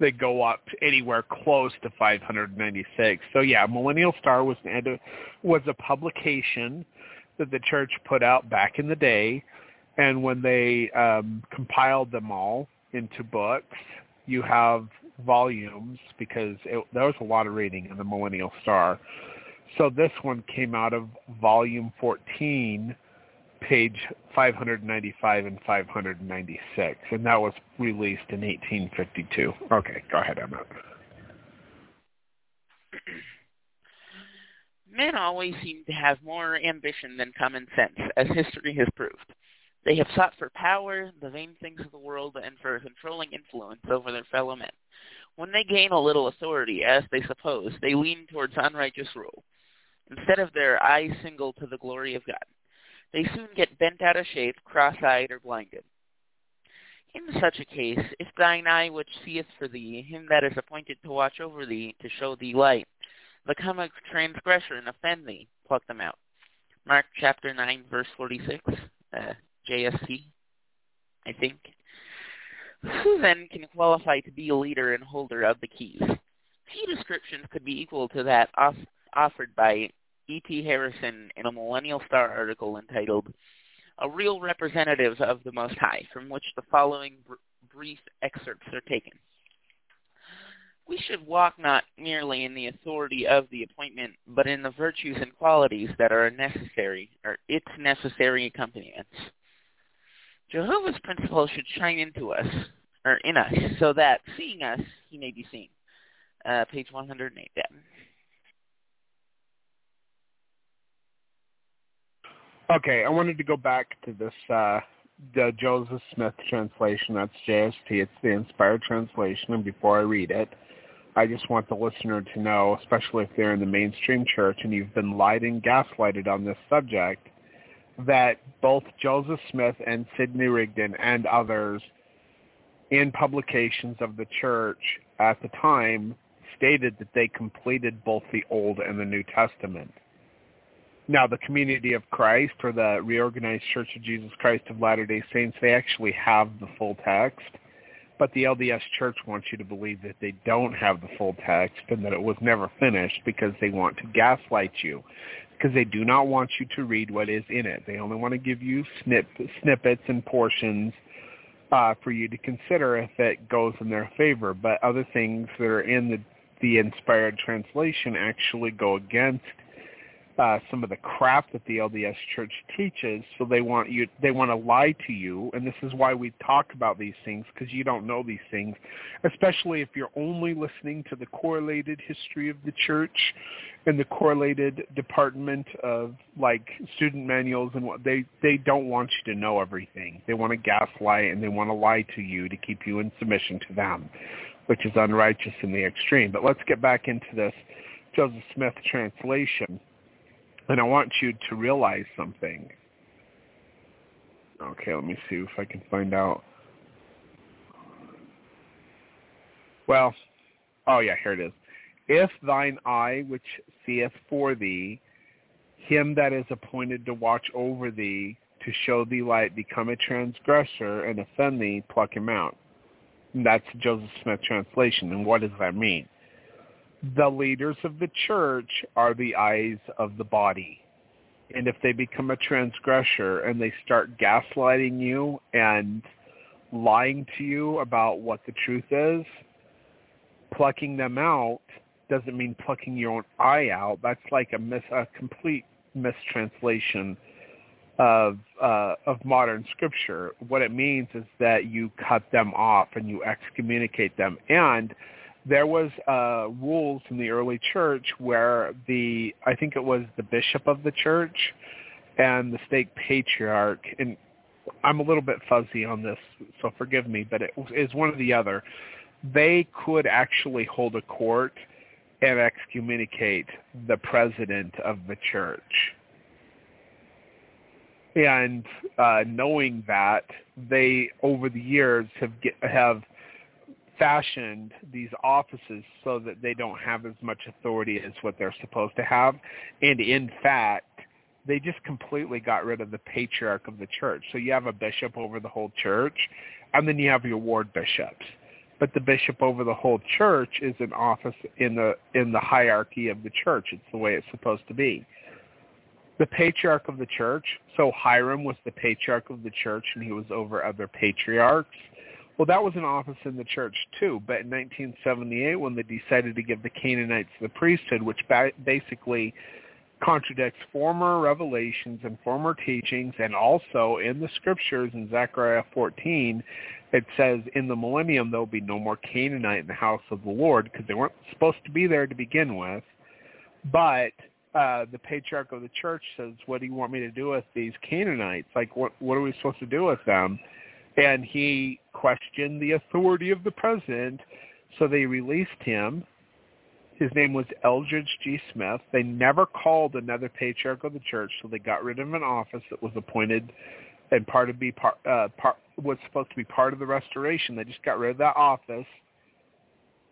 that go up anywhere close to five hundred ninety-six. So yeah, Millennial Star was an, was a publication that the church put out back in the day, and when they um, compiled them all into books, you have volumes, because it, there was a lot of reading in the Millennial Star. So this one came out of volume fourteen, page five ninety-five and five ninety-six, and that was released in eighteen fifty-two. Okay, go ahead, Emma. Men always seem to have more ambition than common sense, as history has proved. They have sought for power, the vain things of the world, and for a controlling influence over their fellow men. When they gain a little authority, as they suppose, they lean towards unrighteous rule, instead of their eyes single to the glory of God. they soon get bent out of shape, cross-eyed, or blinded. In such a case, if thine eye which seeth for thee, him that is appointed to watch over thee, to show thee light, become a transgressor and offend thee, pluck them out. Mark chapter nine, verse forty-six, uh, J S C, I think. Who then can qualify to be a leader and holder of the keys? Few descriptions could be equal to that off- offered by E T Harrison in a Millennial Star article entitled A Real Representative of the Most High, from which the following br- brief excerpts are taken. We should walk not merely in the authority of the appointment, but in the virtues and qualities that are necessary, or its necessary accompaniments. Jehovah's principle should shine into us, or in us, so that, seeing us, he may be seen. Uh, page one oh eight, yeah. Okay, I wanted to go back to this uh, the Joseph Smith translation. That's J S T. It's the Inspired Translation, and before I read it, I just want the listener to know, especially if they're in the mainstream church and you've been lied and gaslighted on this subject, that both Joseph Smith and Sidney Rigdon and others in publications of the church at the time stated that they completed both the Old and the New Testament. Now, the Community of Christ, or the Reorganized Church of Jesus Christ of Latter-day Saints, they actually have the full text, but the L D S Church wants you to believe that they don't have the full text and that it was never finished because they want to gaslight you, because they do not want you to read what is in it. They only want to give you snip, snippets and portions uh, for you to consider if it goes in their favor, but other things that are in the, the Inspired Translation actually go against Uh, some of the crap that the L D S Church teaches, so they want you. They want to lie to you, and this is why we talk about these things, because you don't know these things, especially if you're only listening to the correlated history of the church and the correlated department of, like, student manuals and what they they don't want you to know everything. They want to gaslight and they want to lie to you to keep you in submission to them, which is unrighteous in the extreme. But let's get back into this Joseph Smith translation. And I want you to realize something. Okay, let me see if I can find out. Well, oh yeah, here it is. If thine eye which seeth for thee, him that is appointed to watch over thee, to show thee light, become a transgressor and offend thee, pluck him out. And that's Joseph Smith translation. And what does that mean? The leaders of the church are the eyes of the body. And if they become a transgressor and they start gaslighting you and lying to you about what the truth is, plucking them out doesn't mean plucking your own eye out. That's like a, mis- a complete mistranslation of uh, of modern scripture. What it means is that you cut them off and you excommunicate them. And there was uh, rules in the early church where the, I think it was the bishop of the church and the state patriarch, and I'm a little bit fuzzy on this, so forgive me, but it is one or the other. They could actually hold a court and excommunicate the president of the church. And uh, knowing that, they, over the years, have get, have... fashioned these offices so that they don't have as much authority as what they're supposed to have. And in fact, they just completely got rid of the patriarch of the church. So you have a bishop over the whole church, and then you have your ward bishops. But the bishop over the whole church is an office in the in the hierarchy of the church. It's the way it's supposed to be. The patriarch of the church, so Hiram was the patriarch of the church, and he was over other patriarchs. Well, that was an office in the church, too. But in nineteen seventy-eight, when they decided to give the Canaanites the priesthood, which ba- basically contradicts former revelations and former teachings, and also in the scriptures in Zechariah fourteen, it says, in the millennium, there will be no more Canaanite in the house of the Lord, because they weren't supposed to be there to begin with. But uh, the patriarch of the church says, what do you want me to do with these Canaanites? Like, what, what are we supposed to do with them? And he questioned the authority of the president, so they released him, His name was Eldridge G. Smith. They never called another patriarch of the church, so they got rid of an office that was appointed and part of be part, uh, part was supposed to be part of the restoration. They just got rid of that office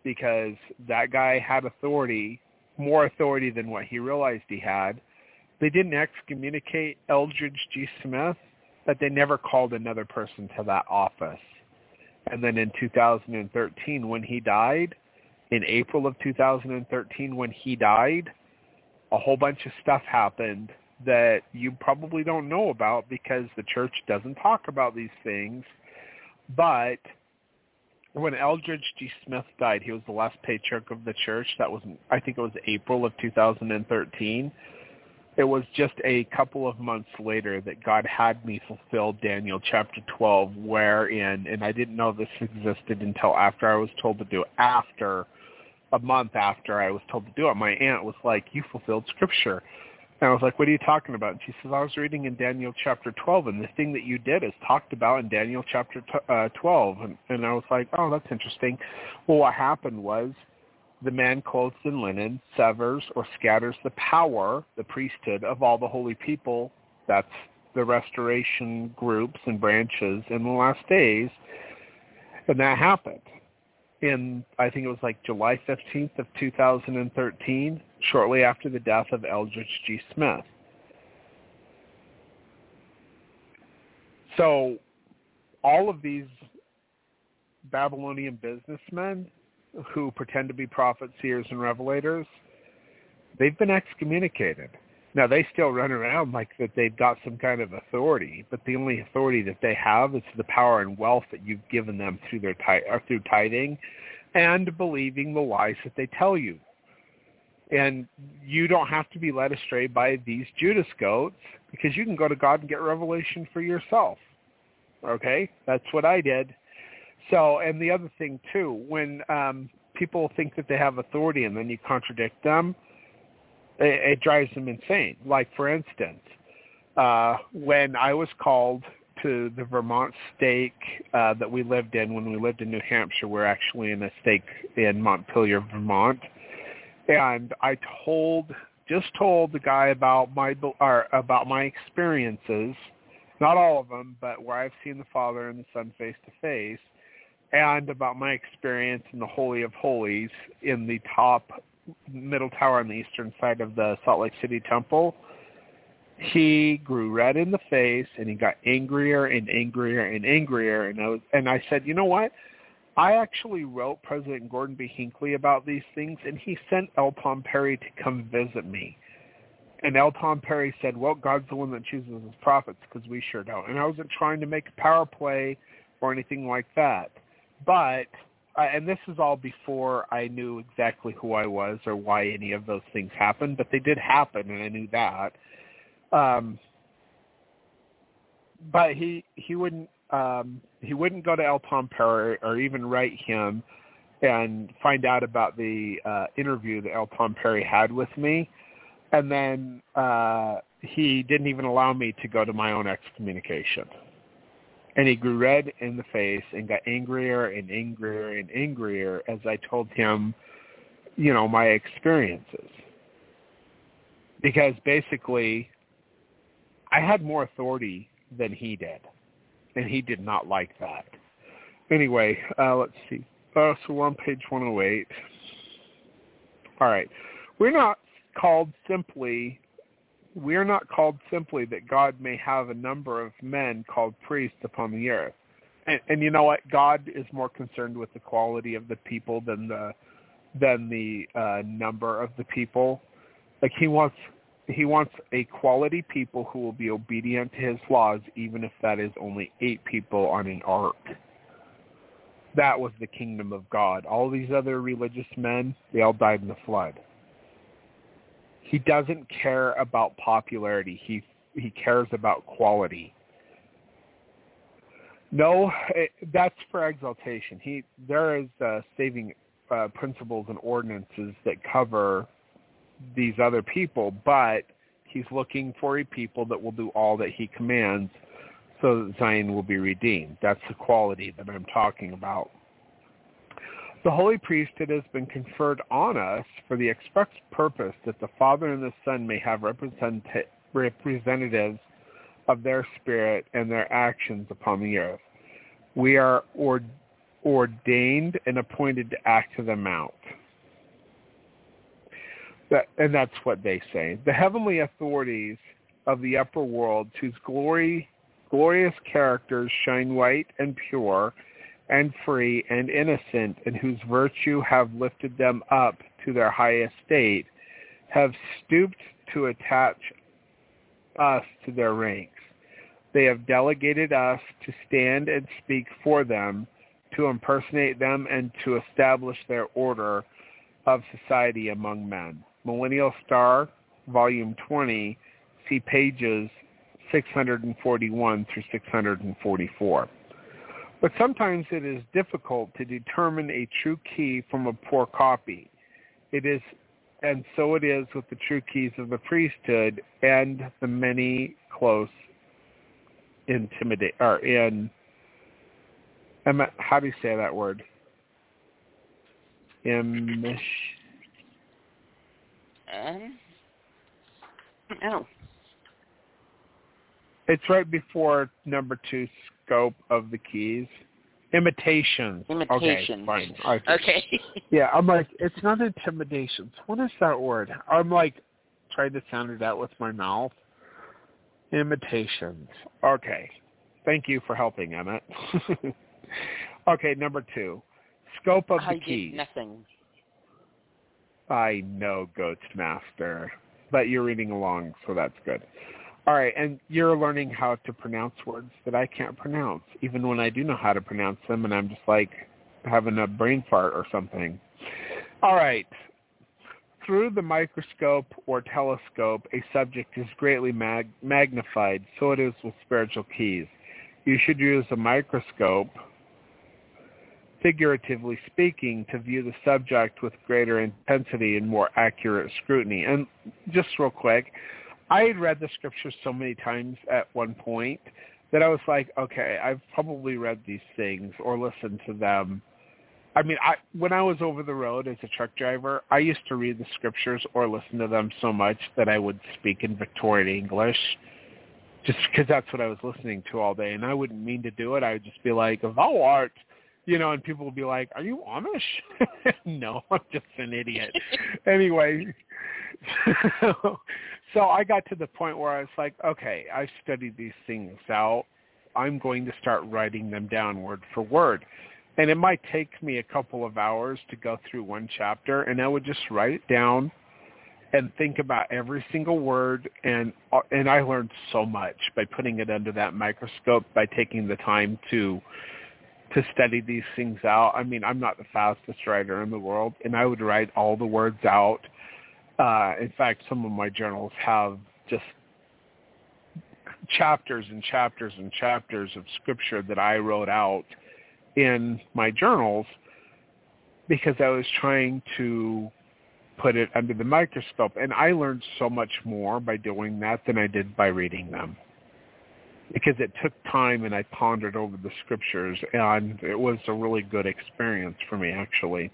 because that guy had authority, more authority than what he realized he had. They didn't excommunicate Eldridge G. Smith, but they never called another person to that office. And then in two thousand thirteen, when he died, in April of two thousand thirteen, when he died, a whole bunch of stuff happened that you probably don't know about because the church doesn't talk about these things. But when Eldridge G. Smith died, he was the last patriarch of the church. That was, I think it was April of two thousand thirteen. It was just a couple of months later that God had me fulfill Daniel chapter twelve, wherein, and I didn't know this existed until after I was told to do it, after a month after I was told to do it. My aunt was like, "You fulfilled scripture." And I was like, "What are you talking about?" And she says, "I was reading in Daniel chapter twelve, and the thing that you did is talked about in Daniel chapter twelve. And, and I was like, "Oh, that's interesting." Well, what happened was, the man clothed in linen severs or scatters the power, the priesthood, of all the holy people. That's the restoration groups and branches in the last days. And that happened in, I think it was like July fifteenth of two thousand thirteen, shortly after the death of Eldridge G. Smith. So all of these Babylonian businessmen who pretend to be prophets, seers, and revelators, they've been excommunicated. Now, they still run around like that they've got some kind of authority, but the only authority that they have is the power and wealth that you've given them through their or through tithing and believing the lies that they tell you. And you don't have to be led astray by these Judas goats, because you can go to God and get revelation for yourself. Okay? That's what I did. So, and the other thing, too, when um, people think that they have authority and then you contradict them, it, it drives them insane. Like, for instance, uh, when I was called to the Vermont stake uh, that we lived in when we lived in New Hampshire, we're actually in a stake in Montpelier, Vermont, and I told, just told the guy about my or about my experiences, not all of them, but where I've seen the Father and the Son face to face, and about my experience in the Holy of Holies in the top middle tower on the eastern side of the Salt Lake City Temple. He grew red in the face, and he got angrier and angrier and angrier. And I was, and I said, "You know what? I actually wrote President Gordon B. Hinckley about these things, and he sent L. Tom Perry to come visit me." And L. Tom Perry said, "Well, God's the one that chooses his prophets, because we sure don't." And I wasn't trying to make a power play or anything like that. But, uh, and this is all before I knew exactly who I was or why any of those things happened, but they did happen, and I knew that. Um, but he he wouldn't um, he wouldn't go to L. Tom Perry or even write him and find out about the uh, interview that L. Tom Perry had with me, and then uh, he didn't even allow me to go to my own excommunication. And he grew red in the face and got angrier and angrier and angrier as I told him, you know, my experiences. Because basically, I had more authority than he did. And he did not like that. Anyway, uh, let's see. Uh, so we're on page one oh eight. All right. We're not called simply... We are not called simply that God may have a number of men called priests upon the earth. And, and you know what? God is more concerned with the quality of the people than the than the uh, number of the people. Like he wants he wants a quality people who will be obedient to his laws, even if that is only eight people on an ark. That was the kingdom of God. All these other religious men, they all died in the flood. He doesn't care about popularity. He he cares about quality. No, it, that's for exaltation. He there is uh, saving uh, principles and ordinances that cover these other people, but he's looking for a people that will do all that he commands, so that Zion will be redeemed. That's the quality that I'm talking about. The Holy Priesthood has been conferred on us for the express purpose that the Father and the Son may have represent- representatives of their spirit and their actions upon the earth. We are or- ordained and appointed to act to them out. That, and that's what they say. The heavenly authorities of the upper world, whose glory, glorious characters shine white and pure and free and innocent, and whose virtue have lifted them up to their high estate, have stooped to attach us to their ranks. They have delegated us to stand and speak for them, to impersonate them, and to establish their order of society among men. Millennial Star, Volume twenty, see pages six forty-one through six forty-four. But sometimes it is difficult to determine a true key from a poor copy. It is, and so it is with the true keys of the priesthood and the many close intimidate or in. How do you say that word? Imish. Um. Oh. It's right before number two, scope of the keys. Imitations. Imitations. Okay, fine. Okay. okay. Yeah, I'm like, it's not intimidations. What is that word? I'm like, trying to sound it out with my mouth. Imitations. Okay. Thank you for helping, Emmett. Okay, number two, scope of I the keys. Nothing. I know, Goats Master, but you're reading along, so that's good. All right, and you're learning how to pronounce words that I can't pronounce, even when I do know how to pronounce them, and I'm just like having a brain fart or something. All right. Through the microscope or telescope, a subject is greatly mag- magnified, so it is with spiritual keys. You should use a microscope, figuratively speaking, to view the subject with greater intensity and more accurate scrutiny. And just real quick, I had read the scriptures so many times at one point that I was like, okay, I've probably read these things or listened to them. I mean, I, when I was over the road as a truck driver, I used to read the scriptures or listen to them so much that I would speak in Victorian English just because that's what I was listening to all day. And I wouldn't mean to do it. I would just be like, thou art, you know, and people would be like, are you Amish? No, I'm just an idiot. Anyway, so, so I got to the point where I was like, okay, I've studied these things out. I'm going to start writing them down word for word. And it might take me a couple of hours to go through one chapter, and I would just write it down and think about every single word. And and I learned so much by putting it under that microscope, by taking the time to to study these things out. I mean, I'm not the fastest writer in the world, and I would write all the words out. Uh, in fact, some of my journals have just chapters and chapters and chapters of scripture that I wrote out in my journals because I was trying to put it under the microscope. And I learned so much more by doing that than I did by reading them because it took time and I pondered over the scriptures, and it was a really good experience for me, actually.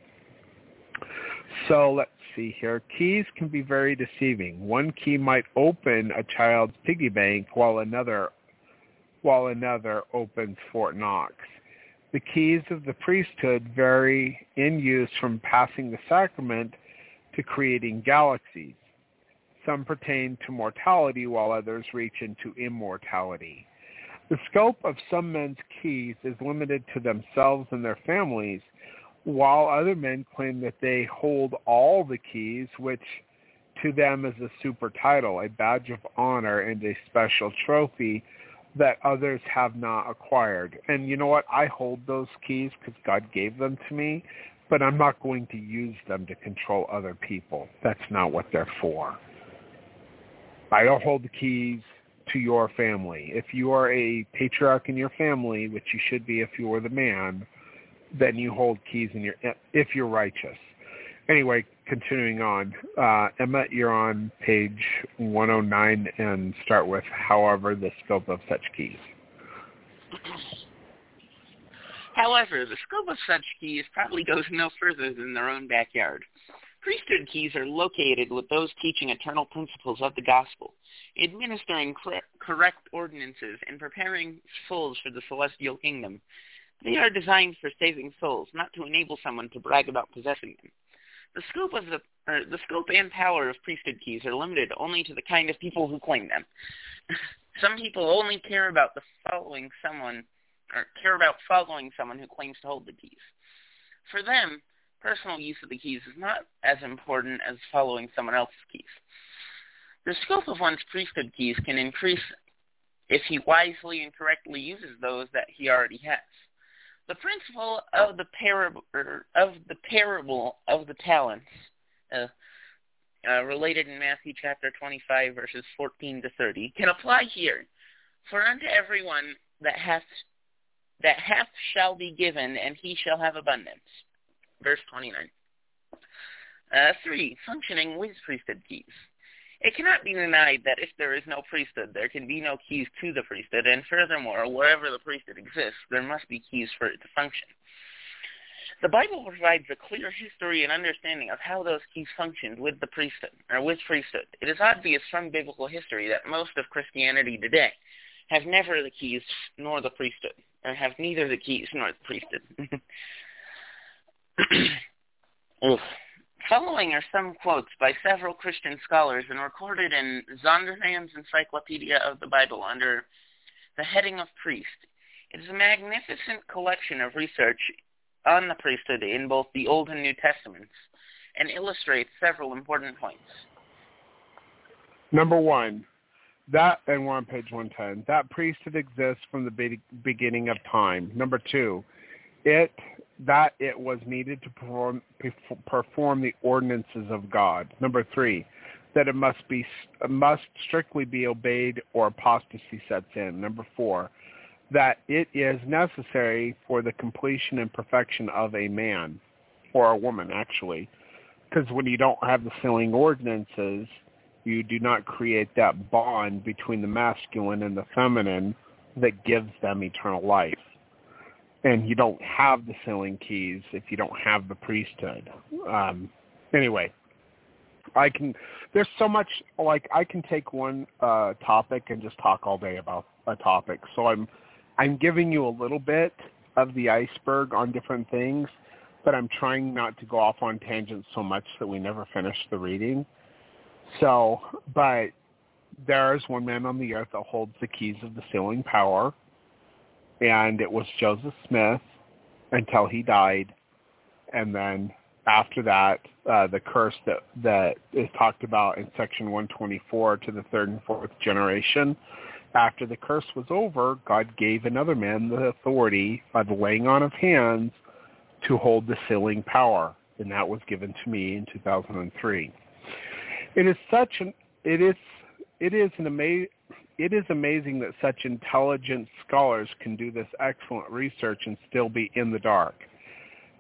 So let's see here. Keys can be very deceiving. One key might open a child's piggy bank while another, while another opens Fort Knox. The keys of the priesthood vary in use from passing the sacrament to creating galaxies. Some pertain to mortality while others reach into immortality. The scope of some men's keys is limited to themselves and their families, while other men claim that they hold all the keys, which to them is a super title, a badge of honor, and a special trophy that others have not acquired. And you know what? I hold those keys because God gave them to me, but I'm not going to use them to control other people. That's not what they're for. I don't hold the keys to your family. If you are a patriarch in your family, which you should be if you were the man, then you hold keys in your, if you're righteous. Anyway, continuing on, uh, Emma, you're on page one oh nine, and start with, however, the scope of such keys. However, the scope of such keys probably goes no further than their own backyard. Priesthood keys are located with those teaching eternal principles of the gospel, administering cl- correct ordinances, and preparing souls for the celestial kingdom. They are designed for saving souls, not to enable someone to brag about possessing them. The scope of the uh, the scope and power of priesthood keys are limited only to the kind of people who claim them. Some people only care about the following someone, or care about following someone who claims to hold the keys. For them, personal use of the keys is not as important as following someone else's keys. The scope of one's priesthood keys can increase if he wisely and correctly uses those that he already has. The principle of the parable of the parable of the talents, uh, uh, related in Matthew chapter twenty-five, verses fourteen to thirty, can apply here. For unto everyone that hath that hath shall be given, and he shall have abundance. Verse twenty-nine. Uh, three, functioning with priesthood keys. It cannot be denied that if there is no priesthood, there can be no keys to the priesthood, and furthermore, wherever the priesthood exists, there must be keys for it to function. The Bible provides a clear history and understanding of how those keys functioned with the priesthood, or with priesthood. It is obvious from biblical history that most of Christianity today have never the keys nor the priesthood, or have neither the keys nor the priesthood. Oof. Following are some quotes by several Christian scholars and recorded in Zondervan's Encyclopedia of the Bible under the heading of Priest. It is a magnificent collection of research on the priesthood in both the Old and New Testaments and illustrates several important points. Number one, that, and we're on page one ten, that priesthood exists from the be- beginning of time. Number two, it that it was needed to perform, perform the ordinances of God. Number three, that it must be must strictly be obeyed or apostasy sets in. Number four, that it is necessary for the completion and perfection of a man, or a woman actually, because when you don't have the sealing ordinances, you do not create that bond between the masculine and the feminine that gives them eternal life. And you don't have the sealing keys if you don't have the priesthood. Um, anyway, I can. There's so much. Like I can take one uh, topic and just talk all day about a topic. So I'm, I'm giving you a little bit of the iceberg on different things, but I'm trying not to go off on tangents so much that we never finish the reading. So, but there is one man on the earth that holds the keys of the sealing power. And it was Joseph Smith until he died. And then after that, uh, the curse that, that is talked about in section one twenty-four to the third and fourth generation. After the curse was over, God gave another man the authority by the laying on of hands to hold the sealing power. And that was given to me in two thousand three. It is such an, it is, it is an amazing, It is amazing that such intelligent scholars can do this excellent research and still be in the dark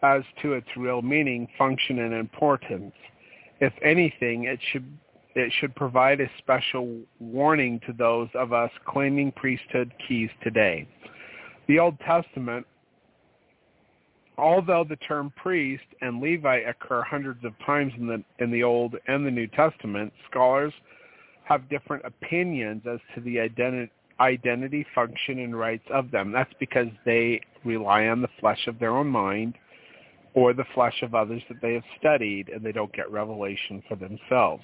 as to its real meaning, function, and importance. If anything, it should it should provide a special warning to those of us claiming priesthood keys today. The Old Testament, although the term priest and Levite occur hundreds of times in the in the Old and the New Testament, scholars have different opinions as to the identi- identity, function, and rights of them. That's because they rely on the flesh of their own mind or the flesh of others that they have studied, and they don't get revelation for themselves.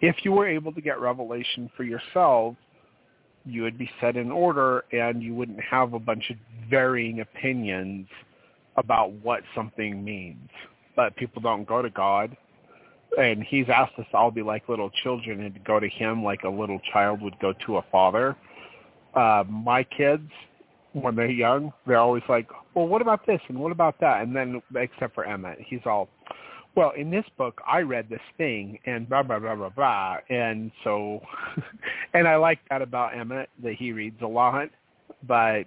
If you were able to get revelation for yourself, you would be set in order, and you wouldn't have a bunch of varying opinions about what something means. But people don't go to God. And he's asked us to all be like little children and to go to him like a little child would go to a father. Uh, my kids, when they're young, they're always like, well, what about this and what about that? And then, except for Emmett, he's all, well, in this book, I read this thing and blah, blah, blah, blah, blah. And so, and I like that about Emmett, that he reads a lot, but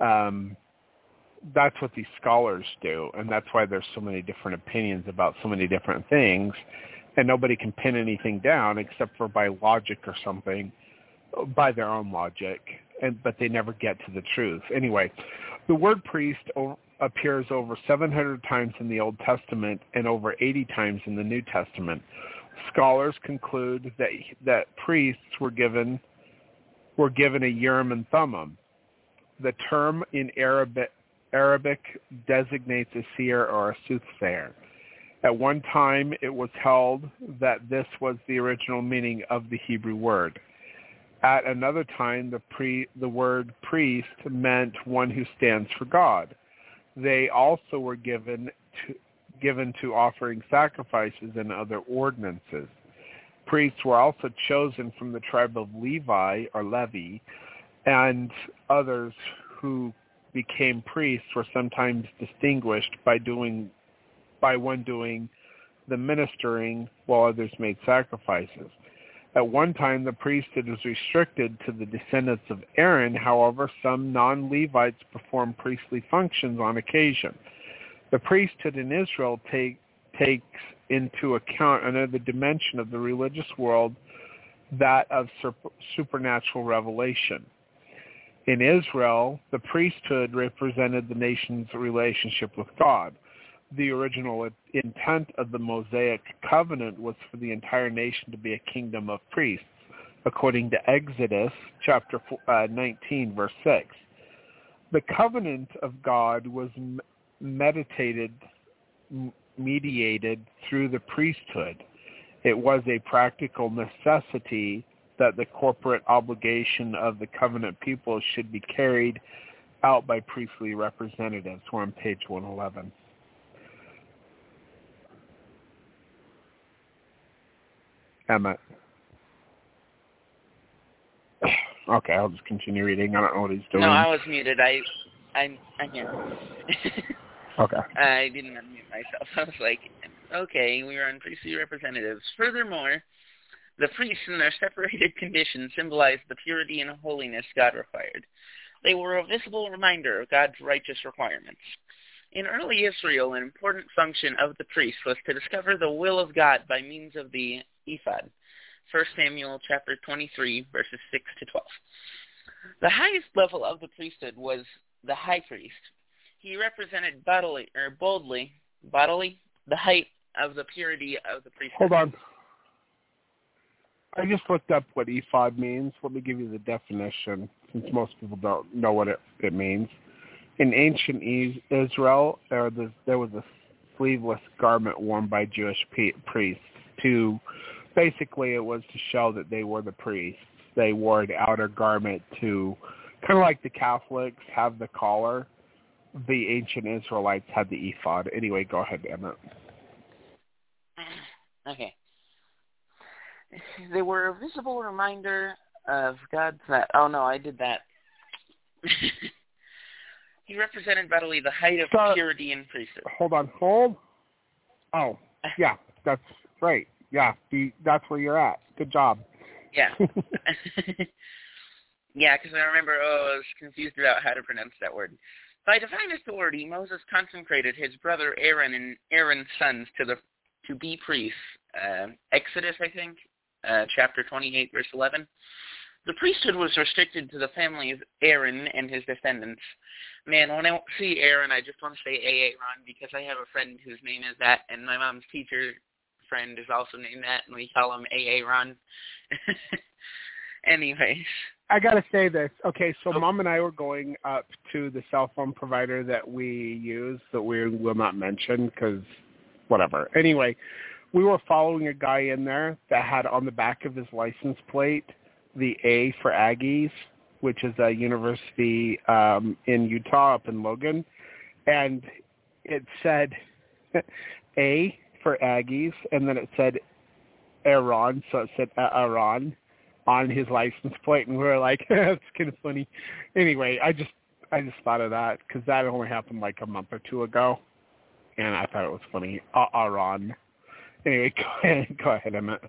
um that's what these scholars do, and that's why there's so many different opinions about so many different things, and nobody can pin anything down except for by logic or something, by their own logic, and but they never get to the truth. Anyway, The word priest appears over seven hundred times in the Old Testament and over eighty times in the New Testament. Scholars conclude that that priests were given were given a Urim and Thummim. The term in Arabic, Arabic designates a seer or a soothsayer. At one time, it was held that this was the original meaning of the Hebrew word. At another time, the, pre, the word priest meant one who stands for God. They also were given to, given to offering sacrifices and other ordinances. Priests were also chosen from the tribe of Levi, or Levi, and others who became priests were sometimes distinguished by doing by one doing the ministering while others made sacrifices. At one time, the priesthood was restricted to the descendants of Aaron. However, some non-Levites performed priestly functions on occasion. The priesthood in Israel take, takes into account another dimension of the religious world, that of super, supernatural revelation. In Israel, the priesthood represented the nation's relationship with God. The original intent of the Mosaic covenant was for the entire nation to be a kingdom of priests, according to Exodus chapter nineteen, verse six. The covenant of God was meditated, mediated through the priesthood. It was a practical necessity that the corporate obligation of the covenant people should be carried out by priestly representatives. We're on page one eleven. Emmett. Okay, I'll just continue reading. I don't know what he's doing. No, I was muted. I, I'm, I'm here. Okay. I didn't unmute myself. I was like, okay, we are on priestly representatives. Furthermore, the priests in their separated condition symbolized the purity and holiness God required. They were a visible reminder of God's righteous requirements. In early Israel, an important function of the priest was to discover the will of God by means of the ephod. First Samuel chapter twenty-three, verses six to twelve. The highest level of the priesthood was the high priest. He represented bodily, or boldly, bodily, the height of the purity of the priesthood. Hold on. I just looked up what ephod means. Let me give you the definition, since most people don't know what it, it means. In ancient Israel, there was, there was a sleeveless garment worn by Jewish priests. To basically, it was to show that they were the priests. They wore an outer garment to, kind of like the Catholics have the collar. The ancient Israelites had the ephod. Anyway, go ahead, Emmett. Okay. They were a visible reminder of God's... Oh, no, I did that. He represented bodily the height of so, purity and priesthood. Hold on, hold. Oh, yeah, that's right. Yeah, the, that's where you're at. Good job. Yeah. Yeah, because I remember, oh, I was confused about how to pronounce that word. By divine authority, Moses consecrated his brother Aaron and Aaron's sons to the to be priests. Uh, Exodus, I think, uh, chapter twenty-eight, verse eleven. The priesthood was restricted to the family of Aaron and his descendants. Man, when I see Aaron, I just want to say Aaron, because I have a friend whose name is that, and my mom's teacher friend is also named that, and we call him Aaron. Anyways. I got to say this. Okay, so oh. Mom and I were going up to the cell phone provider that we use that we will not mention because whatever. Anyway, we were following a guy in there that had on the back of his license plate the A for Aggies, which is a university um, in Utah up in Logan. And it said A for Aggies, and then it said Aaron, so it said Aaron on his license plate. And we were like, that's kind of funny. Anyway, I just I just thought of that because that only happened like a month or two ago, and I thought it was funny. Aaron. Anyway, go ahead, go ahead Emmett.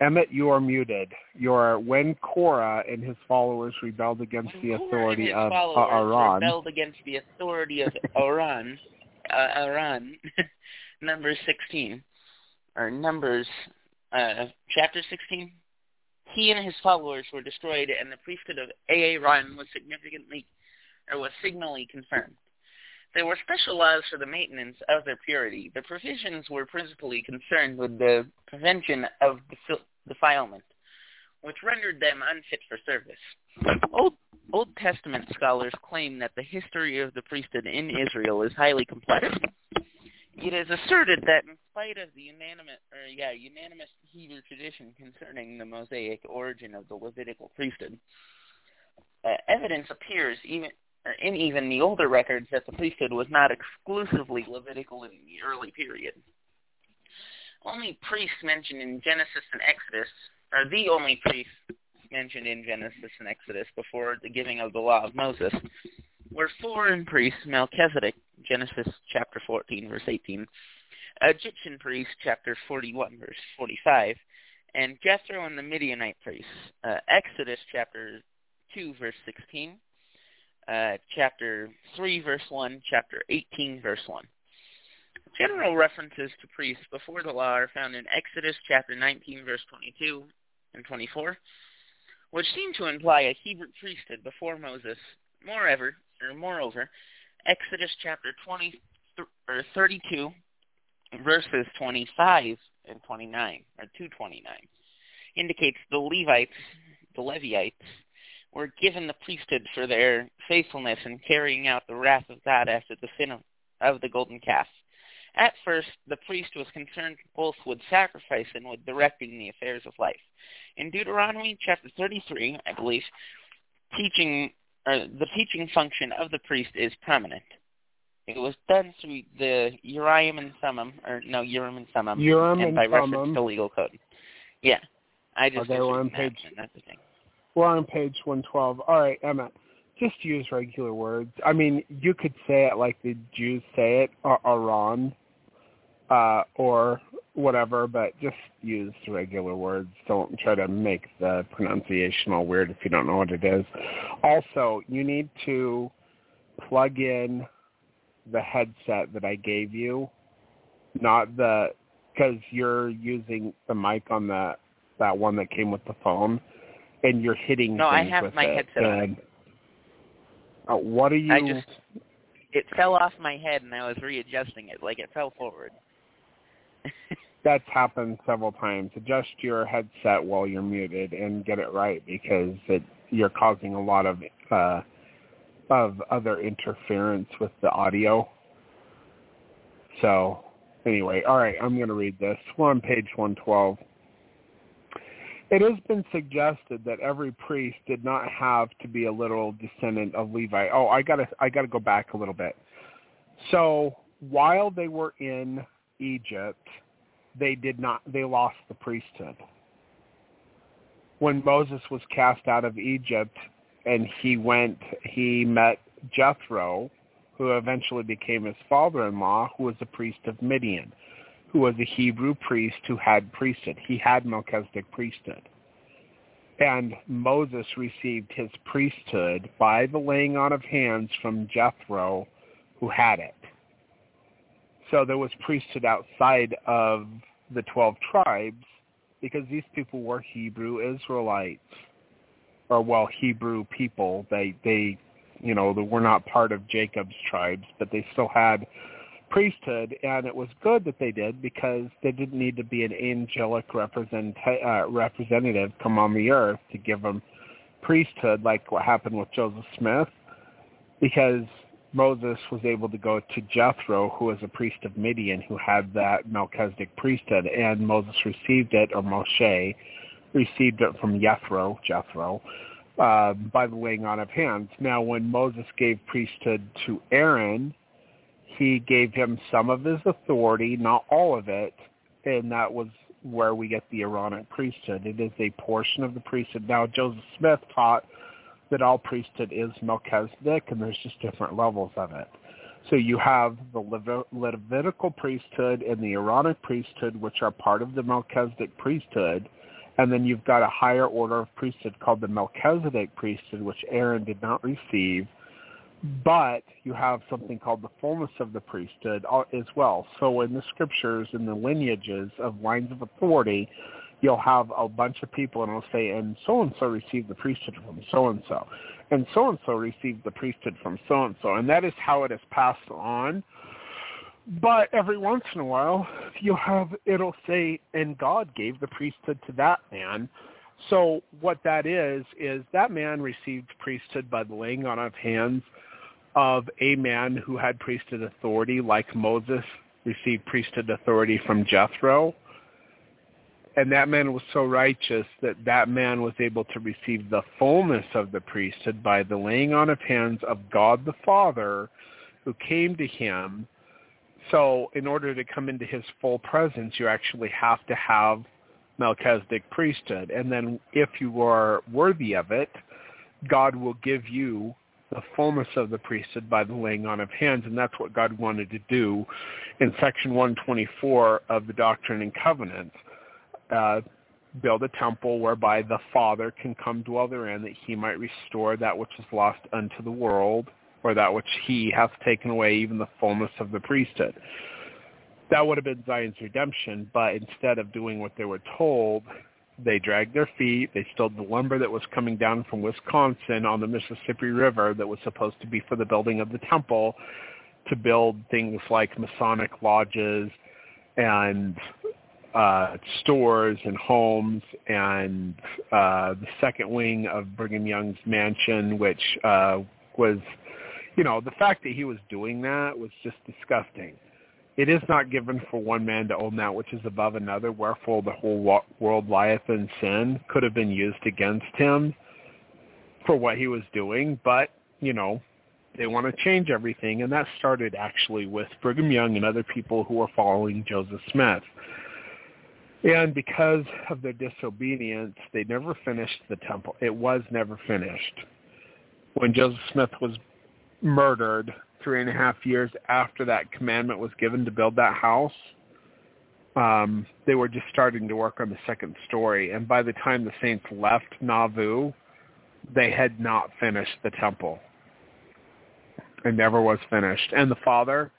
Emmett, you are muted. You are when Korah and his followers rebelled against when the authority of Aaron. Rebelled against the authority of Aaron. uh, Aaron. Numbers sixteen, or Numbers uh, chapter sixteen, he and his followers were destroyed, and the priesthood of Aaron was significantly, or was signally confirmed. There were special laws for the maintenance of their purity. The provisions were principally concerned with the prevention of defil- defilement, which rendered them unfit for service. Old, Old Testament scholars claim that the history of the priesthood in Israel is highly complex. It is asserted that in spite of the unanimous, or yeah, unanimous Hebrew tradition concerning the Mosaic origin of the Levitical priesthood, uh, evidence appears even in even the older records that the priesthood was not exclusively Levitical in the early period. Only priests mentioned in Genesis and Exodus are the only priests mentioned in Genesis and Exodus before the giving of the law of Moses were foreign priests, Melchizedek, Genesis chapter fourteen, verse eighteen, Egyptian priests, chapter forty-one, verse forty-five, and Jethro and the Midianite priests, uh, Exodus chapter two, verse sixteen, uh, chapter three, verse one, chapter eighteen, verse one. General references to priests before the law are found in Exodus chapter nineteen, verse twenty-two and twenty-four, which seem to imply a Hebrew priesthood before Moses. Moreover, or moreover, Exodus chapter twenty th- or thirty-two, verses twenty-five and twenty-nine, or two twenty-nine, indicates the Levites, the Leviites, were given the priesthood for their faithfulness in carrying out the wrath of God after the sin of, of the golden calf. At first, the priest was concerned both with sacrifice and with directing the affairs of life. In Deuteronomy chapter thirty-three, I believe, teaching or the teaching function of the priest is prominent. It was done through the Urim and Thummim, or no, Urim and Thummim, Urim and, and by Thummim. Reference to legal code. Yeah, I just okay, well, on page, that's the thing. We're on page one twelve. All right, Emma. Just use regular words. I mean, you could say it like the Jews say it, or Aaron, uh, or whatever, but just use regular words. Don't try to make the pronunciation all weird if you don't know what it is. Also, you need to plug in the headset that I gave you, not the, because you're using the mic on the that one that came with the phone, and you're hitting no, things with it. No, I have my it, headset on. Uh, what are you... I just, it fell off my head, and I was readjusting it. Like, it fell forward. That's happened several times. Adjust your headset while you're muted and get it right, because it, you're causing a lot of uh, of other interference with the audio. So, anyway, all right, I'm going to read this. We're on page one twelve. It has been suggested that every priest did not have to be a literal descendant of Levi. Oh, I gotta, I gotta go back a little bit. So while they were in Egypt, they did not, they lost the priesthood. When Moses was cast out of Egypt, and he went, he met Jethro, who eventually became his father-in-law, who was a priest of Midian, who was a Hebrew priest who had priesthood. He had Melchizedek priesthood. And Moses received his priesthood by the laying on of hands from Jethro, who had it. So there was priesthood outside of the twelve tribes, because these people were Hebrew Israelites, or, well, Hebrew people. They, they you know, they were not part of Jacob's tribes, but they still had priesthood, and it was good that they did, because they didn't need to be an angelic represent, uh, representative come on the earth to give them priesthood, like what happened with Joseph Smith, because Moses was able to go to Jethro, who was a priest of Midian, who had that Melchizedek priesthood, and Moses received it, or Moshe received it from Jethro, Jethro, uh, by the laying on of hands. Now, when Moses gave priesthood to Aaron, he gave him some of his authority, not all of it, and that was where we get the Aaronic priesthood. It is a portion of the priesthood. Now, Joseph Smith taught that all priesthood is Melchizedek, and there's just different levels of it. So you have the Levit- Levitical priesthood and the Aaronic priesthood, which are part of the Melchizedek priesthood, and then you've got a higher order of priesthood called the Melchizedek priesthood, which Aaron did not receive, but you have something called the fullness of the priesthood as well. So in the scriptures, in the lineages of lines of authority, you'll have a bunch of people, and it'll say, and so-and-so received the priesthood from so-and-so, and so-and-so received the priesthood from so-and-so, and that is how it is passed on. But every once in a while, you'll have, it'll say, and God gave the priesthood to that man. So what that is, is that man received priesthood by the laying on of hands of a man who had priesthood authority, like Moses received priesthood authority from Jethro. And that man was so righteous that that man was able to receive the fullness of the priesthood by the laying on of hands of God the Father, who came to him. So in order to come into his full presence, you actually have to have Melchizedek priesthood. And then if you are worthy of it, God will give you the fullness of the priesthood by the laying on of hands. And that's what God wanted to do in section one twenty-four of the Doctrine and Covenants. Uh, build a temple whereby the Father can come dwell therein, that he might restore that which is lost unto the world, or that which he hath taken away, even the fullness of the priesthood. That would have been Zion's redemption, but instead of doing what they were told, they dragged their feet, they stole the lumber that was coming down from Wisconsin on the Mississippi River that was supposed to be for the building of the temple, to build things like Masonic lodges and uh, stores and homes, and uh, the second wing of Brigham Young's mansion, which uh, was... You know, the fact that he was doing that was just disgusting. It is not given for one man to own that which is above another, wherefore the whole world lieth in sin, could have been used against him for what he was doing. But, you know, they want to change everything. And that started actually with Brigham Young and other people who were following Joseph Smith. And because of their disobedience, they never finished the temple. It was never finished. When Joseph Smith was murdered three and a half years after that commandment was given to build that house, um, they were just starting to work on the second story. And by the time the saints left Nauvoo, they had not finished the temple. It never was finished. And the Father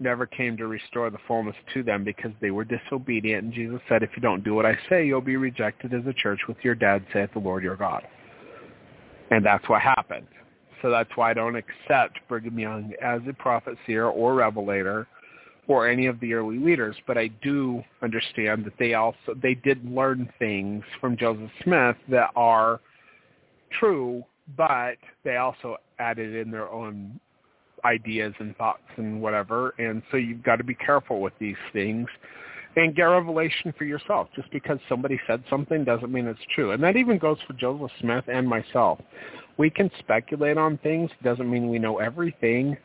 never came to restore the fullness to them because they were disobedient. And Jesus said, if you don't do what I say, you'll be rejected as a church with your dead, saith the Lord your God. And that's what happened. So that's why I don't accept Brigham Young as a prophet, seer, or revelator, or any of the early leaders. But I do understand that they also they did learn things from Joseph Smith that are true, but they also added in their own ideas and thoughts and whatever. And so you've got to be careful with these things and get revelation for yourself. Just because somebody said something doesn't mean it's true. And that even goes for Joseph Smith and myself. We can speculate on things. Doesn't mean we know everything.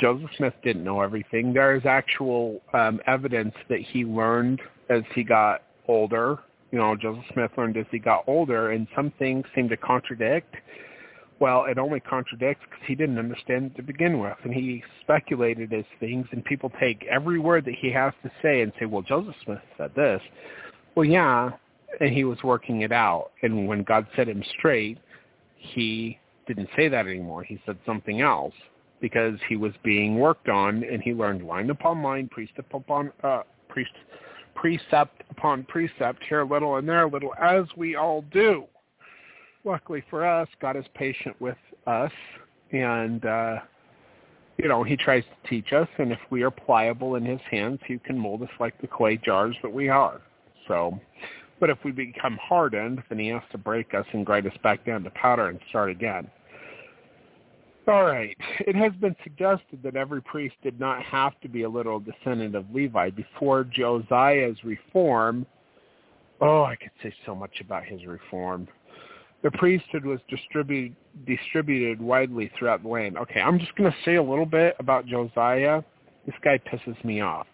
Joseph Smith didn't know everything. There is actual um, evidence that he learned as he got older. You know, Joseph Smith learned as he got older, and some things seem to contradict. Well, it only contradicts because he didn't understand it to begin with, and he speculated his things, and people take every word that he has to say and say, well, Joseph Smith said this. Well, yeah, and he was working it out, and when God set him straight, he didn't say that anymore. He said something else because he was being worked on, and he learned line upon line, precept upon uh, precept upon precept, here a little and there a little, as we all do. Luckily for us, God is patient with us, and, uh, you know, he tries to teach us, and if we are pliable in his hands, he can mold us like the clay jars that we are. So, but if we become hardened, then he has to break us and grind us back down to powder and start again. All right. It has been suggested that every priest did not have to be a literal descendant of Levi. Before Josiah's reform, oh, I could say so much about his reform. The priesthood was distributed distributed widely throughout the land. Okay, I'm just going to say a little bit about Josiah. This guy pisses me off.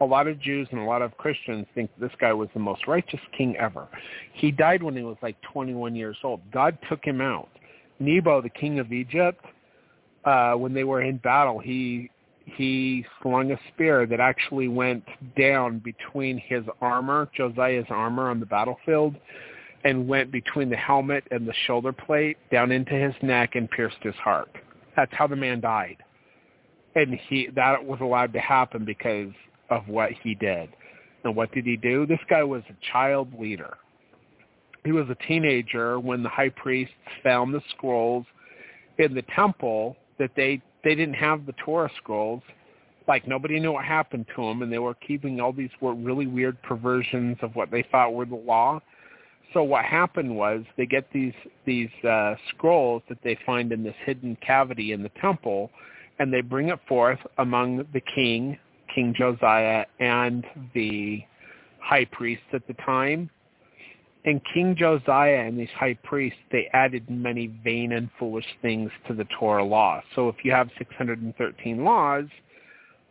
A lot of Jews and a lot of Christians think this guy was the most righteous king ever. He died when he was like twenty-one years old. God took him out. Nebo, the king of Egypt, uh, when they were in battle, he he slung a spear that actually went down between his armor, Josiah's armor on the battlefield, and went between the helmet and the shoulder plate down into his neck and pierced his heart. That's how the man died. And he that was allowed to happen because of what he did. And what did he do? This guy was a child leader. He was a teenager when the high priests found the scrolls in the temple that they, they didn't have the Torah scrolls. Like, nobody knew what happened to them, and they were keeping all these really weird perversions of what they thought were the law. So what happened was they get these these uh, scrolls that they find in this hidden cavity in the temple, and they bring it forth among the king, King Josiah, and the high priests at the time. And King Josiah and these high priests, they added many vain and foolish things to the Torah law. So if you have six hundred thirteen laws,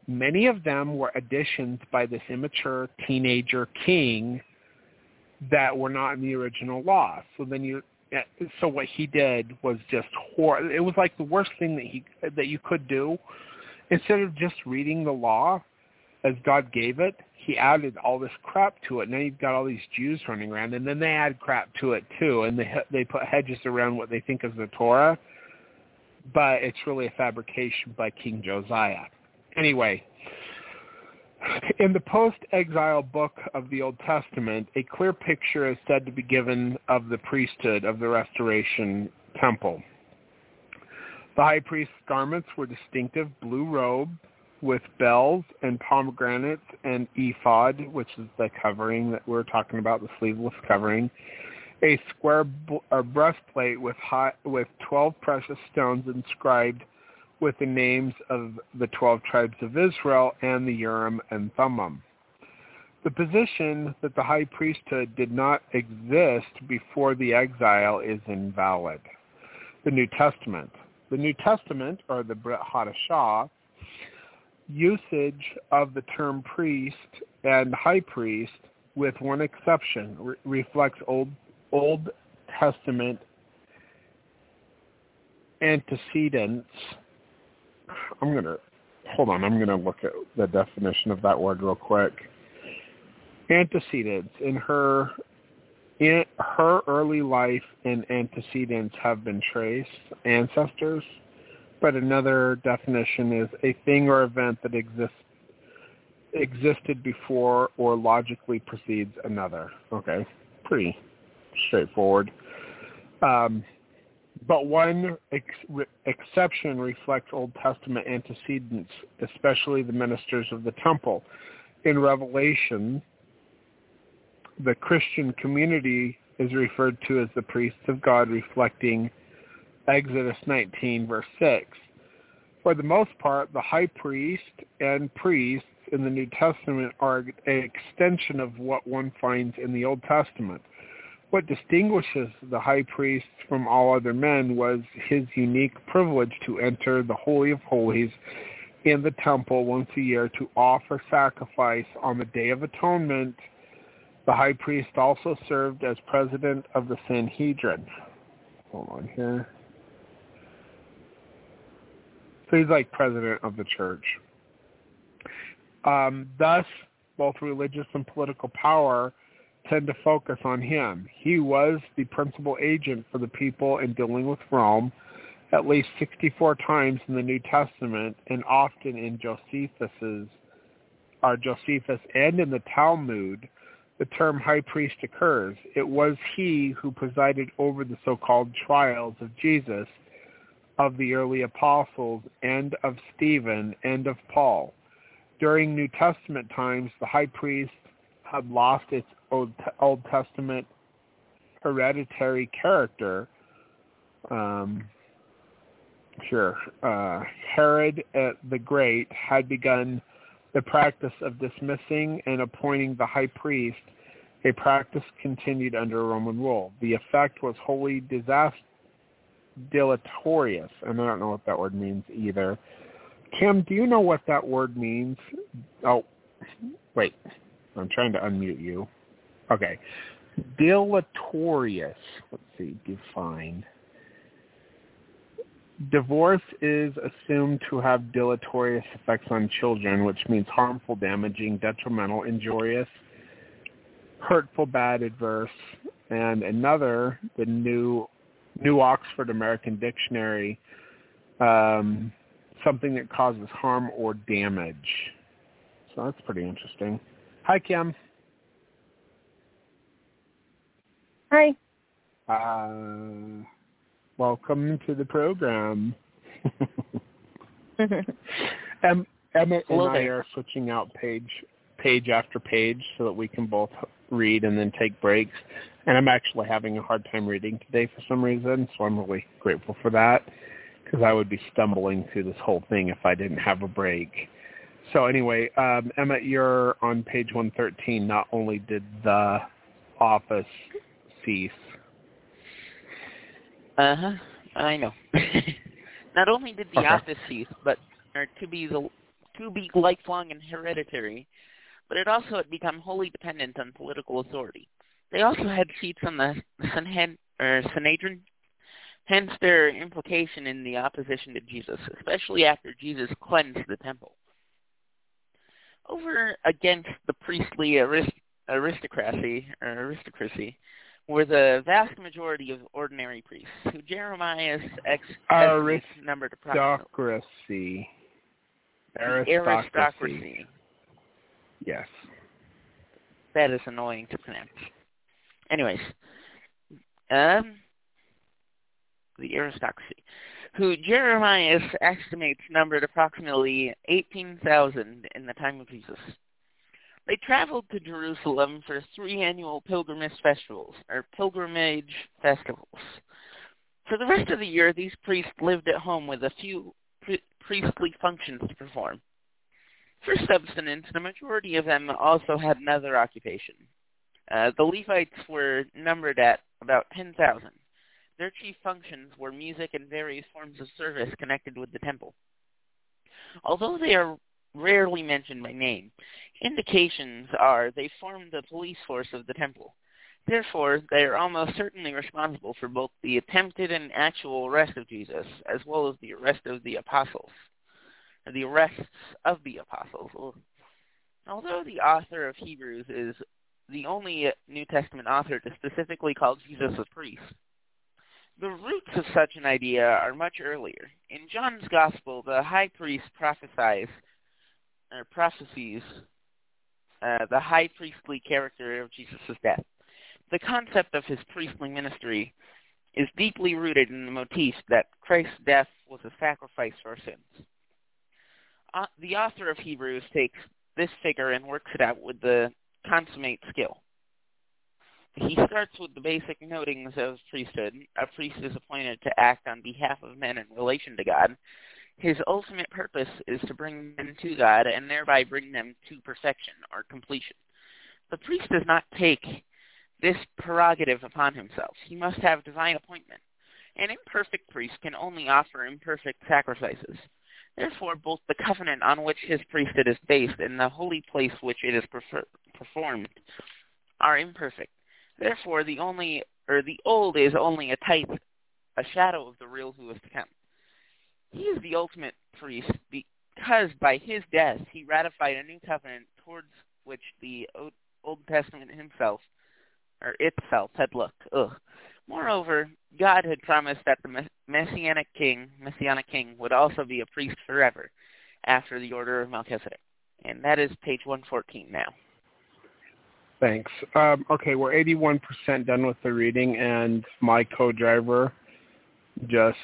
many of them were additions by this immature teenager king that were not in the original law. So then you, so what he did was just horrible. It was like the worst thing that he that you could do. Instead of just reading the law as God gave it, he added all this crap to it. Now you've got all these Jews running around, and then they add crap to it too, and they they put hedges around what they think is the Torah, but it's really a fabrication by King Josiah. Anyway, in the post-exile book of the Old Testament, a clear picture is said to be given of the priesthood of the Restoration Temple. The high priest's garments were distinctive blue robe with bells and pomegranates and ephod, which is the covering that we're talking about, the sleeveless covering, a square b- or breastplate with high, with twelve precious stones inscribed with the names of the twelve tribes of Israel and the Urim and Thummim. The position that the high priesthood did not exist before the exile is invalid. The New Testament. The New Testament, or the Brit Hadashah, usage of the term priest and high priest, with one exception, re- reflects Old Old Testament antecedents. I'm going to, hold on, I'm going to look at the definition of that word real quick. Antecedents. In her in her early life, and antecedents have been traced, ancestors. But another definition is a thing or event that exists existed before or logically precedes another. Okay, pretty straightforward. Um But one ex- re- exception reflects Old Testament antecedents, especially the ministers of the temple. In Revelation, the Christian community is referred to as the priests of God, reflecting Exodus nineteen, verse six. For the most part, the high priest and priests in the New Testament are an extension of what one finds in the Old Testament. What distinguishes the high priest from all other men was his unique privilege to enter the Holy of Holies in the temple once a year to offer sacrifice on the Day of Atonement. The high priest also served as president of the Sanhedrin. Hold on here. So he's like president of the church. Um, thus, both religious and political power tend to focus on him. He was the principal agent for the people in dealing with Rome at least sixty-four times in the New Testament, and often in Josephus's, or Josephus and in the Talmud, the term high priest occurs. It was he who presided over the so-called trials of Jesus, of the early apostles, and of Stephen, and of Paul. During New Testament times, the high priest had lost its Old, Old Testament hereditary character. Um, sure. Uh, Herod the Great had begun the practice of dismissing and appointing the high priest, a practice continued under Roman rule. The effect was wholly disastrous, deleterious, and I don't know what that word means either. Kim, do you know what that word means? Oh, wait. I'm trying to unmute you. Okay. Deleterious. Let's see. Define. Divorce is assumed to have deleterious effects on children, which means harmful, damaging, detrimental, injurious, hurtful, bad, adverse. And another, the new New Oxford American Dictionary, um, something that causes harm or damage. So that's pretty interesting. Hi, Kim. Hi. Uh, welcome to the program. um, Emmett and I are switching out page page after page so that we can both read and then take breaks. And I'm actually having a hard time reading today for some reason, so I'm really grateful for that because I would be stumbling through this whole thing if I didn't have a break. So anyway, um, Emma, you're on page one thirteen. Not only did the office cease. Uh-huh. I know. Not only did the okay. office cease, but or to be the to be lifelong and hereditary, but it also had become wholly dependent on political authority. They also had seats on the Sanhedrin, hence their implication in the opposition to Jesus, especially after Jesus cleansed the temple. Over against the priestly arist- aristocracy, or aristocracy were the vast majority of ordinary priests, who Jeremiah's ex- Arist- numbered approximately. Aristocracy. Aristocracy. Yes. That is annoying to pronounce. Anyways, um, the aristocracy, who Jeremiah estimates numbered approximately eighteen thousand in the time of Jesus. They traveled to Jerusalem for three annual pilgrimage festivals, or pilgrimage festivals. For the rest of the year, these priests lived at home with a few pri- priestly functions to perform. For subsistence, the majority of them also had another occupation. Uh, the Levites were numbered at about ten thousand. Their chief functions were music and various forms of service connected with the temple. Although they are rarely mentioned by name, indications are they formed the police force of the temple. Therefore, they are almost certainly responsible for both the attempted and actual arrest of Jesus, as well as the arrest of the apostles. The arrests of the apostles. Although the author of Hebrews is the only New Testament author to specifically call Jesus a priest, the roots of such an idea are much earlier. In John's Gospel, the high priest prophesies, or prophesies uh, the high priestly character of Jesus' death. The concept of his priestly ministry is deeply rooted in the motif that Christ's death was a sacrifice for our sins. Uh, the author of Hebrews takes this figure and works it out with the consummate skill. He starts with the basic notings of priesthood. A priest is appointed to act on behalf of men in relation to God. His ultimate purpose is to bring men to God and thereby bring them to perfection or completion. The priest does not take this prerogative upon himself. He must have divine appointment. An imperfect priest can only offer imperfect sacrifices. Therefore, both the covenant on which his priesthood is based and the holy place which it is prefer- performed are imperfect. Therefore, the only or the old is only a type, a shadow of the real who is to come. He is the ultimate priest because by his death he ratified a new covenant towards which the Old Testament himself or itself had looked. Ugh. Moreover, God had promised that the Messianic king, Messianic king would also be a priest forever after the order of Melchizedek. And that is page one fourteen now. Thanks. Um, okay, we're eighty-one percent done with the reading, and my co-driver just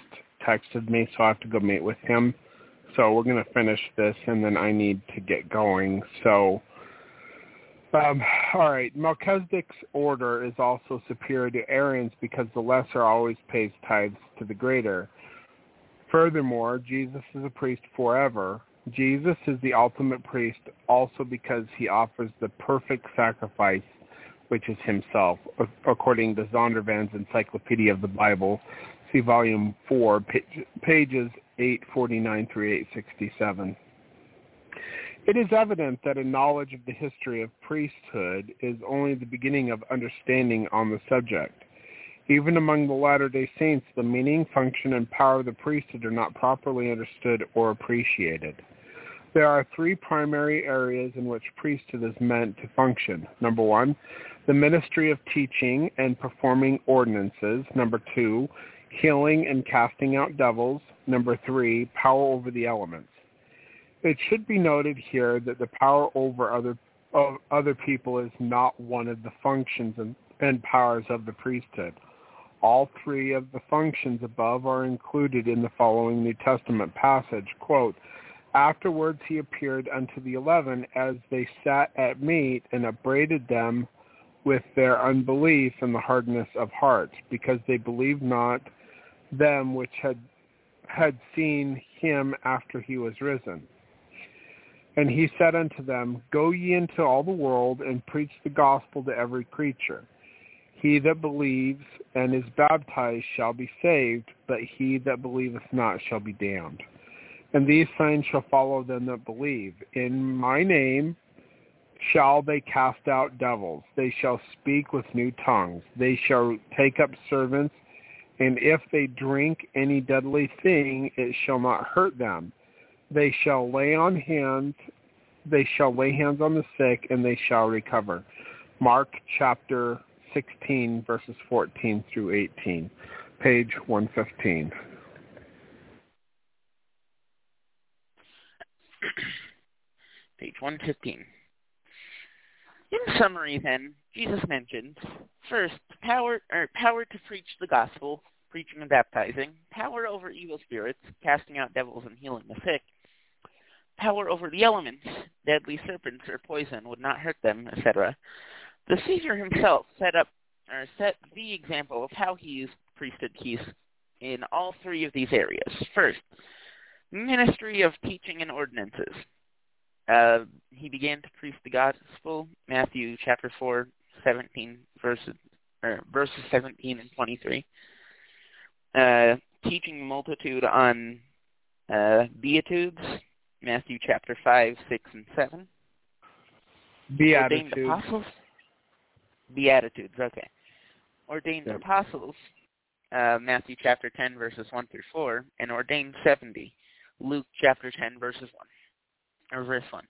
texted me, so I have to go meet with him. So we're going to finish this, and then I need to get going. So, um, all right, Melchizedek's order is also superior to Aaron's because the lesser always pays tithes to the greater. Furthermore, Jesus is a priest forever. Jesus is the ultimate priest also because he offers the perfect sacrifice, which is himself, according to Zondervan's Encyclopedia of the Bible, see Volume four, pages eight forty-nine through eight sixty-seven. It is evident that a knowledge of the history of priesthood is only the beginning of understanding on the subject. Even among the Latter-day Saints, the meaning, function, and power of the priesthood are not properly understood or appreciated. There are three primary areas in which priesthood is meant to function. Number one, the ministry of teaching and performing ordinances. Number two, healing and casting out devils. Number three, power over the elements. It should be noted here that the power over other of other people is not one of the functions and, and powers of the priesthood. All three of the functions above are included in the following New Testament passage, quote, "Afterwards he appeared unto the eleven as they sat at meat and upbraided them with their unbelief and the hardness of heart, because they believed not them which had had seen him after he was risen. And he said unto them, Go ye into all the world and preach the gospel to every creature. He that believes and is baptized shall be saved, but he that believeth not shall be damned. And these signs shall follow them that believe. In my name shall they cast out devils. They shall speak with new tongues. They shall take up serpents. And if they drink any deadly thing, it shall not hurt them. They shall lay on hands. They shall lay hands on the sick, and they shall recover." Mark chapter sixteen, verses fourteen through eighteen, page one fifteen. Page one fifteen. In summary, then, Jesus mentions, first, power or power to preach the gospel, preaching and baptizing, power over evil spirits, casting out devils and healing the sick, power over the elements, deadly serpents or poison would not hurt them, et cetera. The Savior himself set up or set the example of how he used priesthood keys in all three of these areas. First, ministry of teaching and ordinances. Uh, he began to preach the gospel, Matthew chapter four, seventeen verses, or verses seventeen and twenty-three, uh, teaching the multitude on uh, beatitudes, Matthew chapter five, six, and seven. Beatitudes. Ordained apostles. Beatitudes. Okay. Ordained yep. apostles, uh, Matthew chapter ten verses one through four, and ordained seventy, Luke chapter ten verses one. Or verse one.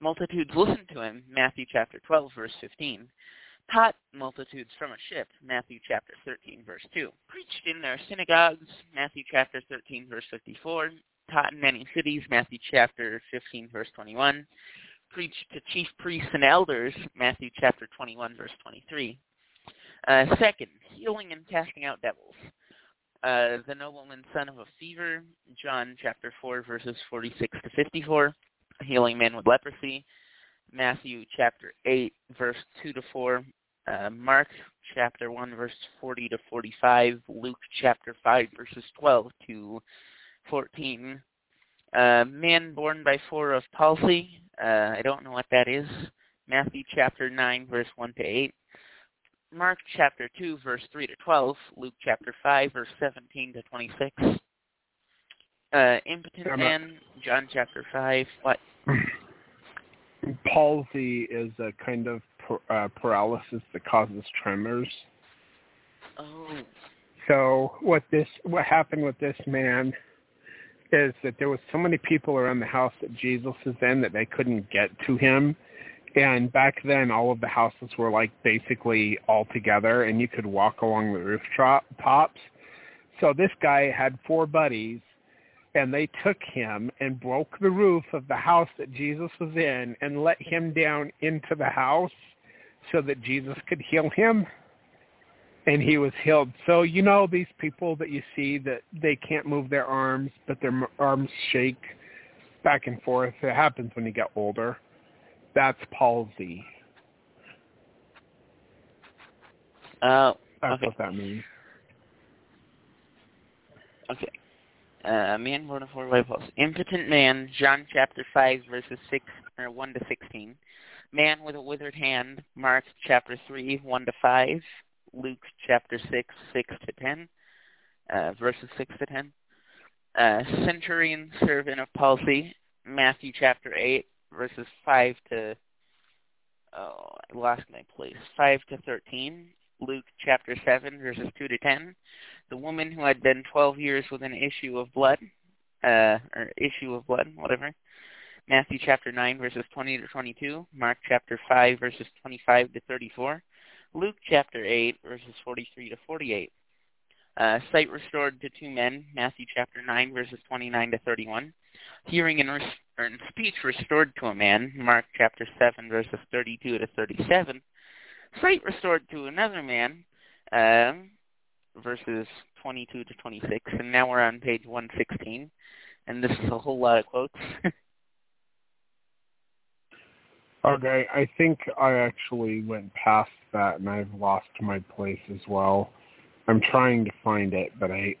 Multitudes listened to him, Matthew chapter twelve, verse fifteen. Taught multitudes from a ship, Matthew chapter thirteen, verse two. Preached in their synagogues, Matthew chapter thirteen, verse fifty-four. Taught in many cities, Matthew chapter fifteen, verse twenty-one. Preached to chief priests and elders, Matthew chapter twenty-one, verse twenty-three. Uh, second, healing and casting out devils. Uh, the nobleman's son of a fever, John chapter four, verses forty-six to fifty-four. Healing men with leprosy, Matthew chapter eight, verse two to four, uh, Mark chapter one, verse forty to forty-five, Luke chapter five, verses twelve to fourteen, uh, man born by four of palsy, uh, I don't know what that is, Matthew chapter nine, verse one to eight, Mark chapter two, verse three to twelve, Luke chapter five, verse seventeen to twenty-six, Uh, impotent man, John chapter five, what? Palsy is a kind of par- uh, paralysis that causes tremors. Oh. So what this, what happened with this man is that there was so many people around the house that Jesus was in that they couldn't get to him. And back then, all of the houses were like basically all together, and you could walk along the rooftops. So this guy had four buddies. And they took him and broke the roof of the house that Jesus was in and let him down into the house so that Jesus could heal him. And he was healed. So, you know, these people that you see that they can't move their arms, but their arms shake back and forth. It happens when you get older. That's palsy. Oh, uh, That's okay. what that means. Okay. Uh, man born of four by pulse. Impotent man, John chapter five, verses six, or one to sixteen. Man with a withered hand, Mark chapter three, one to five. Luke chapter six, six to ten, uh, verses six to ten. Uh, centurion, servant of palsy, Matthew chapter eight, verses five to, oh, I lost my place, five to thirteen. Luke chapter seven, verses two to ten, the woman who had been twelve years with an issue of blood, uh, or issue of blood, whatever, Matthew chapter nine, verses twenty to twenty-two, Mark chapter five, verses twenty-five to thirty-four, Luke chapter eight, verses forty-three to forty-eight, uh, sight restored to two men, Matthew chapter nine, verses twenty-nine to thirty-one, hearing and res- or in speech restored to a man, Mark chapter seven, verses thirty-two to thirty-seven, sight restored to another man, uh, verses twenty-two to twenty-six, and now we're on page one sixteen, and this is a whole lot of quotes. Okay, I think I actually went past that, and I've lost my place as well. I'm trying to find it, but I...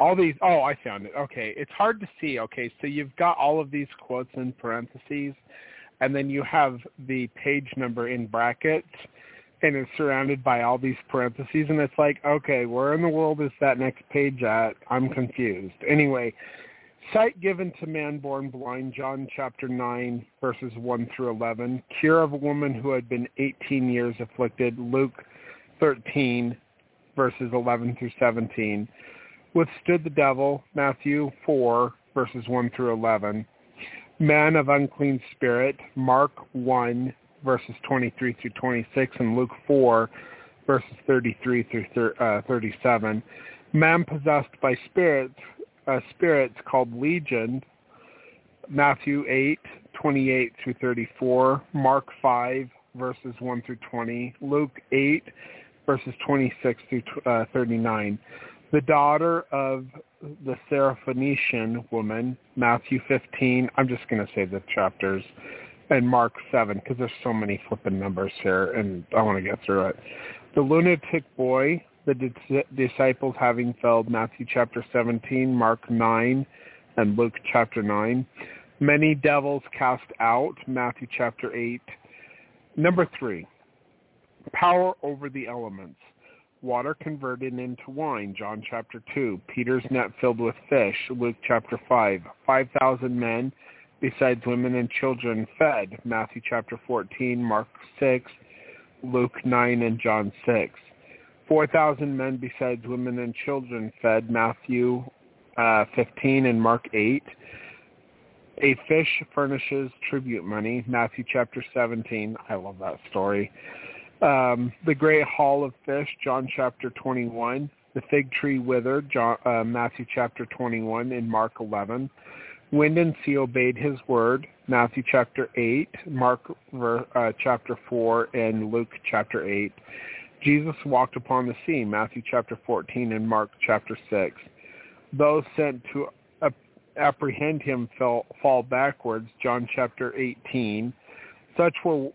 All these... Oh, I found it. Okay. It's hard to see. Okay, so you've got all of these quotes in parentheses, and then you have the page number in brackets, and it's surrounded by all these parentheses, and it's like, okay, where in the world is that next page at? I'm confused. Anyway, sight given to man born blind, John chapter nine, verses one through eleven. Cure of a woman who had been eighteen years afflicted, Luke thirteen, verses eleven through seventeen. Withstood the devil, Matthew four, verses one through eleven. Man of unclean spirit, Mark one, verses twenty-three through twenty-six, and Luke four, verses thirty-three through uh, thirty-seven. Man possessed by spirits, uh, spirits called legion, Matthew eight, twenty-eight through thirty-four, Mark five, verses one through twenty, Luke eight, verses twenty-six through uh, thirty-nine. The daughter of the Syrophoenician woman, Matthew fifteen. I'm just going to say the chapters, and Mark seven, because there's so many flipping numbers here, and I want to get through it. The lunatic boy, the di- disciples having failed, Matthew chapter seventeen, Mark nine, and Luke chapter nine. Many devils cast out, Matthew chapter eight. Number three, power over the elements. Water converted into wine, John chapter two. Peter's net filled with fish, Luke chapter five. five thousand men, besides women and children, fed, Matthew chapter fourteen, Mark six, Luke nine, and John six. four thousand men, besides women and children, fed, Matthew uh, fifteen and Mark eight. A fish furnishes tribute money, Matthew chapter seventeen. I love that story. Um, the great haul of fish, John chapter twenty-one. The fig tree withered, John, uh, Matthew chapter twenty-one and Mark eleven. Wind and sea obeyed his word, Matthew chapter eight, Mark uh, chapter four, and Luke chapter eight. Jesus walked upon the sea, Matthew chapter fourteen and Mark chapter six. Those sent to apprehend him fell, fall backwards, John chapter eighteen. Such were...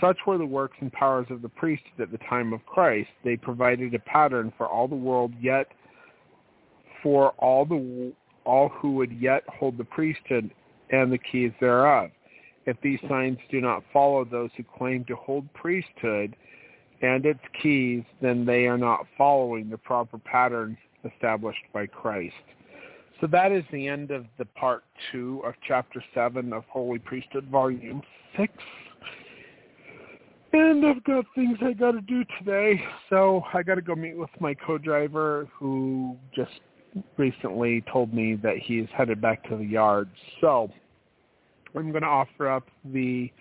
Such were the works and powers of the priesthood at the time of Christ. They provided a pattern for all the world, yet for all the all who would yet hold the priesthood and the keys thereof. If these signs do not follow those who claim to hold priesthood and its keys, then they are not following the proper pattern established by Christ. So that is the end of the part two of chapter seven of Holy Priesthood, volume six. And I've got things I got to do today, so I got to go meet with my co-driver who just recently told me that he's headed back to the yard. So I'm going to offer up the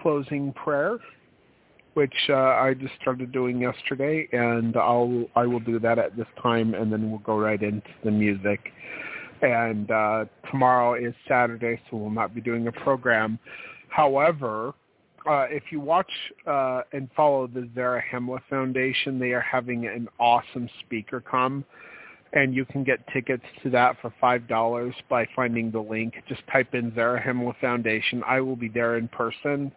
closing prayer, which uh, I just started doing yesterday, and I'll, I will do that at this time, and then we'll go right into the music. And uh, tomorrow is Saturday, so we'll not be doing a program. However... Uh, if you watch uh, and follow the Zarahemla Foundation, they are having an awesome speaker come, and you can get tickets to that for five dollars by finding the link. Just type in Zarahemla Foundation. I will be there in person,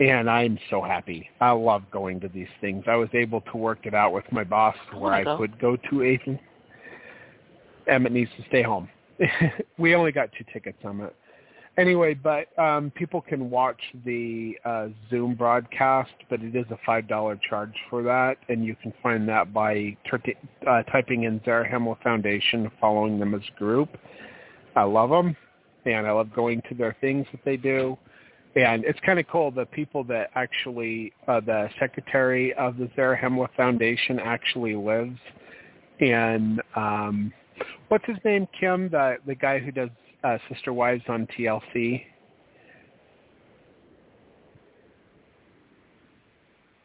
and I'm so happy. I love going to these things. I was able to work it out with my boss where oh my I God. could go to Aiden. Emmett needs to stay home. We only got two tickets on it. Anyway, but um, people can watch the uh, Zoom broadcast, but it is a five dollars charge for that, and you can find that by t- uh, typing in Zarahemla Foundation, following them as a group. I love them, and I love going to their things that they do. And it's kind of cool, the people that actually, uh, the secretary of the Zarahemla Foundation actually lives in, um, what's his name, Kim, the, the guy who does Uh, Sister Wives on T L C.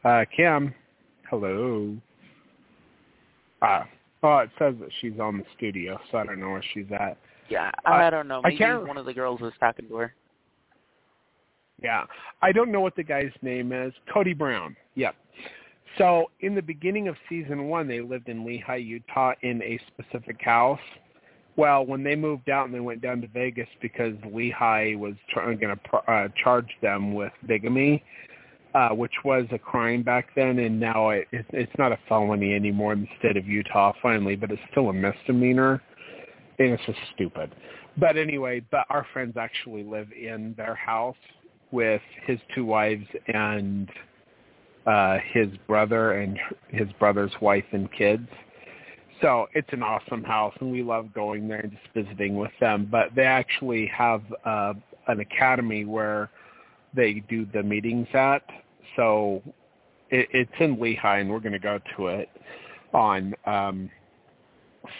Uh, Kim, hello. Uh, oh, it says that she's on the studio, so I don't know where she's at. Yeah, I, I don't know. Maybe one of the girls was talking to her. Yeah. I don't know what the guy's name is. Cody Brown. Yep. So in the beginning of season one, they lived in Lehi, Utah in a specific house. Well, when they moved out and they went down to Vegas because Lehi was trying going to uh, charge them with bigamy, uh, which was a crime back then, and now it, it, it's not a felony anymore in the state of Utah, finally, but it's still a misdemeanor, and it's just stupid. But anyway, but our friends actually live in their house with his two wives and uh, his brother and his brother's wife and kids. So it's an awesome house, and we love going there and just visiting with them. But they actually have uh, an academy where they do the meetings at. So it, it's in Lehi, and we're going to go to it on um,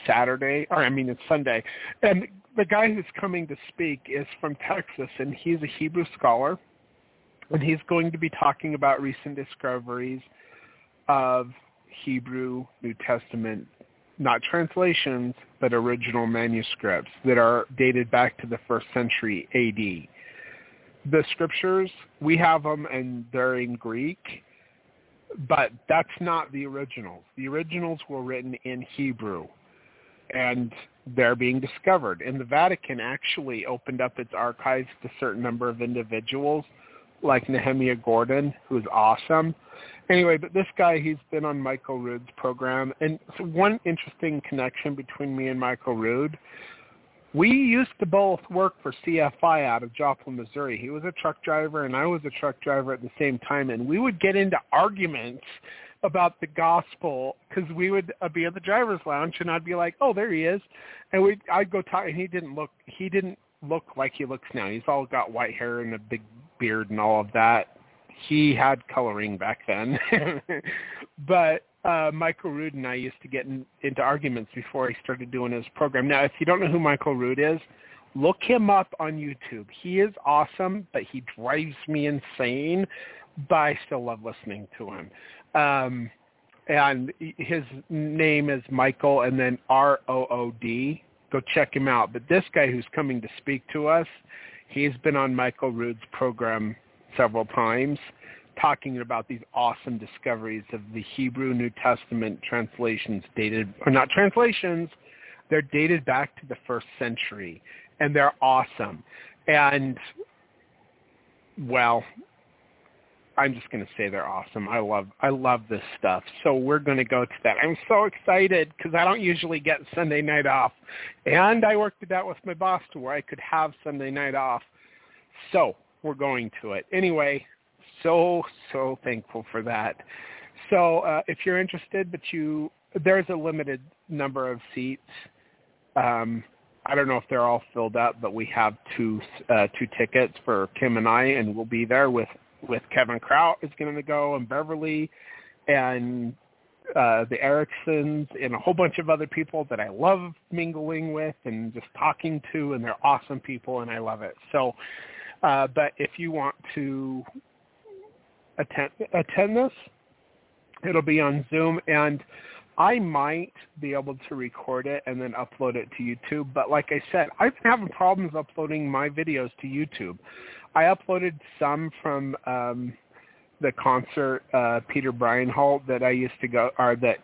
Saturday. Or, I mean, it's Sunday. And the guy who's coming to speak is from Texas, and he's a Hebrew scholar. And he's going to be talking about recent discoveries of Hebrew New Testament, not translations, but original manuscripts that are dated back to the first century A D. The scriptures, we have them, and they're in Greek, but that's not the originals. The originals were written in Hebrew, and they're being discovered. And the Vatican actually opened up its archives to a certain number of individuals, like Nehemia Gordon, who's awesome. Anyway, but this guy, he's been on Michael Rood's program. And so one interesting connection between me and Michael Rood, we used to both work for C F I out of Joplin, Missouri. He was a truck driver, and I was a truck driver at the same time. And we would get into arguments about the gospel because we would uh, be at the driver's lounge, and I'd be like, oh, there he is. And we'd, I'd go talk, and he didn't look, he didn't look like he looks now. He's all got white hair and a big beard and all of that. He had coloring back then. But uh, Michael Rood and I used to get in, into arguments before he started doing his program. Now, if you don't know who Michael Rood is, look him up on YouTube. He is awesome, but he drives me insane, but I still love listening to him. Um, and his name is Michael and then R O O D. Go check him out. But this guy who's coming to speak to us, he's been on Michael Rood's program several times talking about these awesome discoveries of the Hebrew New Testament translations dated, or not translations, they're dated back to the first century, and they're awesome. And, well, I'm just going to say they're awesome. I love I love this stuff. So we're going to go to that. I'm so excited because I don't usually get Sunday night off. And I worked it out with my boss to where I could have Sunday night off. So we're going to it. Anyway, so, so thankful for that. So uh, if you're interested, but you there's a limited number of seats. Um, I don't know if they're all filled up, but we have two uh, two tickets for Kim and I, and we'll be there with with Kevin Kraut is going to go, and Beverly and uh, the Ericksons and a whole bunch of other people that I love mingling with and just talking to, and they're awesome people, and I love it. So, uh, but if you want to attend, attend this, it'll be on Zoom, and I might be able to record it and then upload it to YouTube. But like I said, I've been having problems uploading my videos to YouTube. I uploaded some from um, the concert uh, Peter Brian Holt that I used to go, or that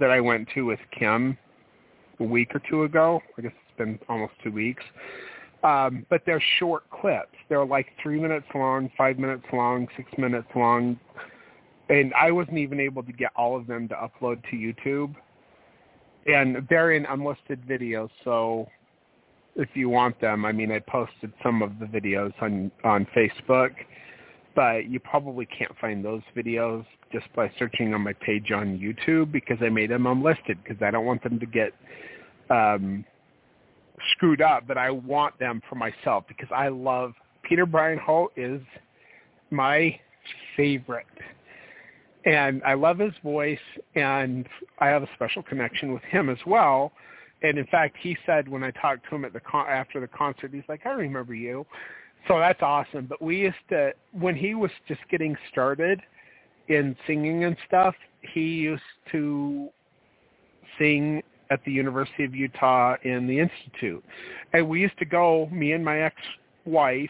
that I went to with Kim a week or two ago. I guess it's been almost two weeks. Um, but they're short clips. They're like three minutes long, five minutes long, six minutes long. And I wasn't even able to get all of them to upload to YouTube. And they're in unlisted videos, so if you want them, I mean, I posted some of the videos on, on Facebook, but you probably can't find those videos just by searching on my page on YouTube because I made them unlisted because I don't want them to get um, screwed up, but I want them for myself because I love Peter Brian Holt is my favorite. And I love his voice, and I have a special connection with him as well. And, in fact, he said when I talked to him at the con- after the concert, he's like, I remember you. So that's awesome. But we used to – when he was just getting started in singing and stuff, he used to sing at the University of Utah in the Institute. And we used to go, me and my ex-wife,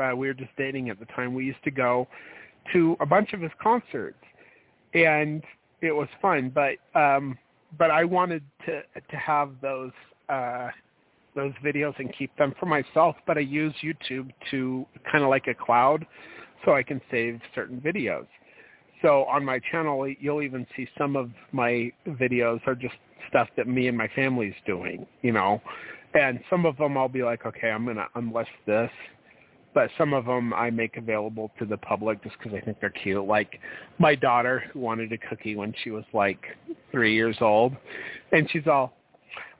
uh, we were just dating at the time, we used to go to a bunch of his concerts. And it was fun, but um, but I wanted to to have those uh, those videos and keep them for myself, but I use YouTube to kind of like a cloud, so I can save certain videos. So on my channel, you'll even see some of my videos are just stuff that me and my family's doing, you know, and some of them I'll be like, okay, I'm going to unlist this. But some of them I make available to the public just because I think they're cute. Like my daughter who wanted a cookie when she was like three years old. And she's all,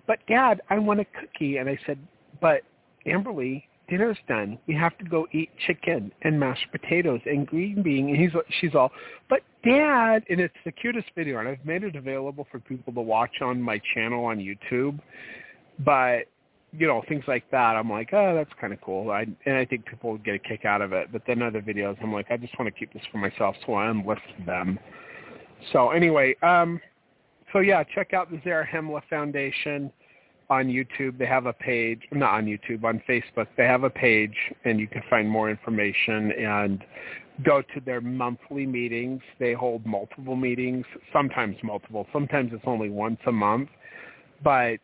but Dad, I want a cookie. And I said, but Amberly, dinner's done. We have to go eat chicken and mashed potatoes and green bean. And he's, she's all, but Dad. And it's the cutest video. And I've made it available for people to watch on my channel on YouTube. But you know, things like that. I'm like, oh, that's kind of cool. I, and I think people would get a kick out of it. But then other videos, I'm like, I just want to keep this for myself, so I unlist them. So anyway, um, so yeah, check out the Zarahemla Foundation on YouTube. They have a page, not on YouTube, on Facebook. They have a page, and you can find more information and go to their monthly meetings. They hold multiple meetings, sometimes multiple. Sometimes it's only once a month. But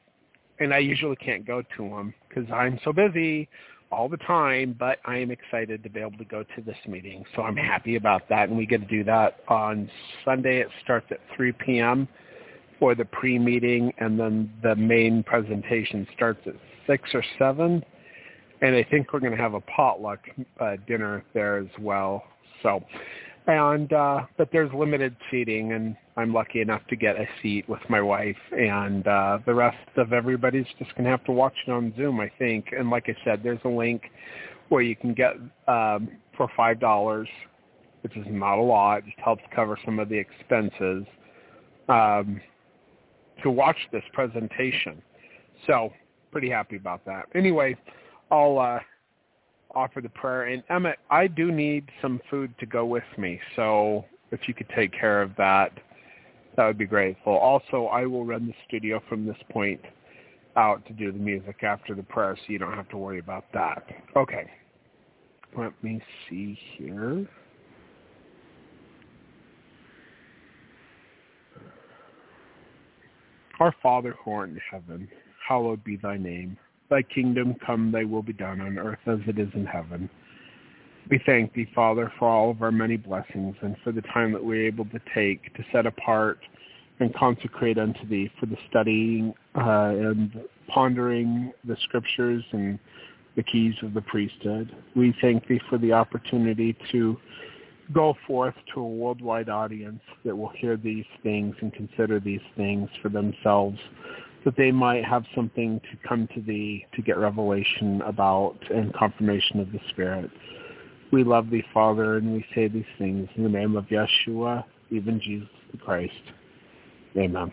and I usually can't go to them because I'm so busy all the time, but I am excited to be able to go to this meeting. So I'm happy about that, and we get to do that on Sunday. It starts at three p.m. for the pre-meeting, and then the main presentation starts at six or seven. And I think we're going to have a potluck uh, dinner there as well. So, and uh, but there's limited seating, and I'm lucky enough to get a seat with my wife, and uh, the rest of everybody's just going to have to watch it on Zoom, I think. And like I said, there's a link where you can get um, for five dollars, which is not a lot. It just helps cover some of the expenses um, to watch this presentation. So pretty happy about that. Anyway, I'll uh, offer the prayer. And Emmett, I do need some food to go with me, so if you could take care of that, that would be grateful. Also, I will run the studio from this point out to do the music after the prayer, so you don't have to worry about that. Okay. Let me see here. Our Father who art in heaven, hallowed be thy name. Thy kingdom come, thy will be done on earth as it is in heaven. We thank thee, Father, for all of our many blessings and for the time that we're able to take to set apart and consecrate unto thee for the studying uh, and pondering the scriptures and the keys of the priesthood. We thank thee for the opportunity to go forth to a worldwide audience that will hear these things and consider these things for themselves, that they might have something to come to thee to get revelation about and confirmation of the Spirit. We love thee, Father, and we say these things in the name of Yeshua, even Jesus Christ. Amen.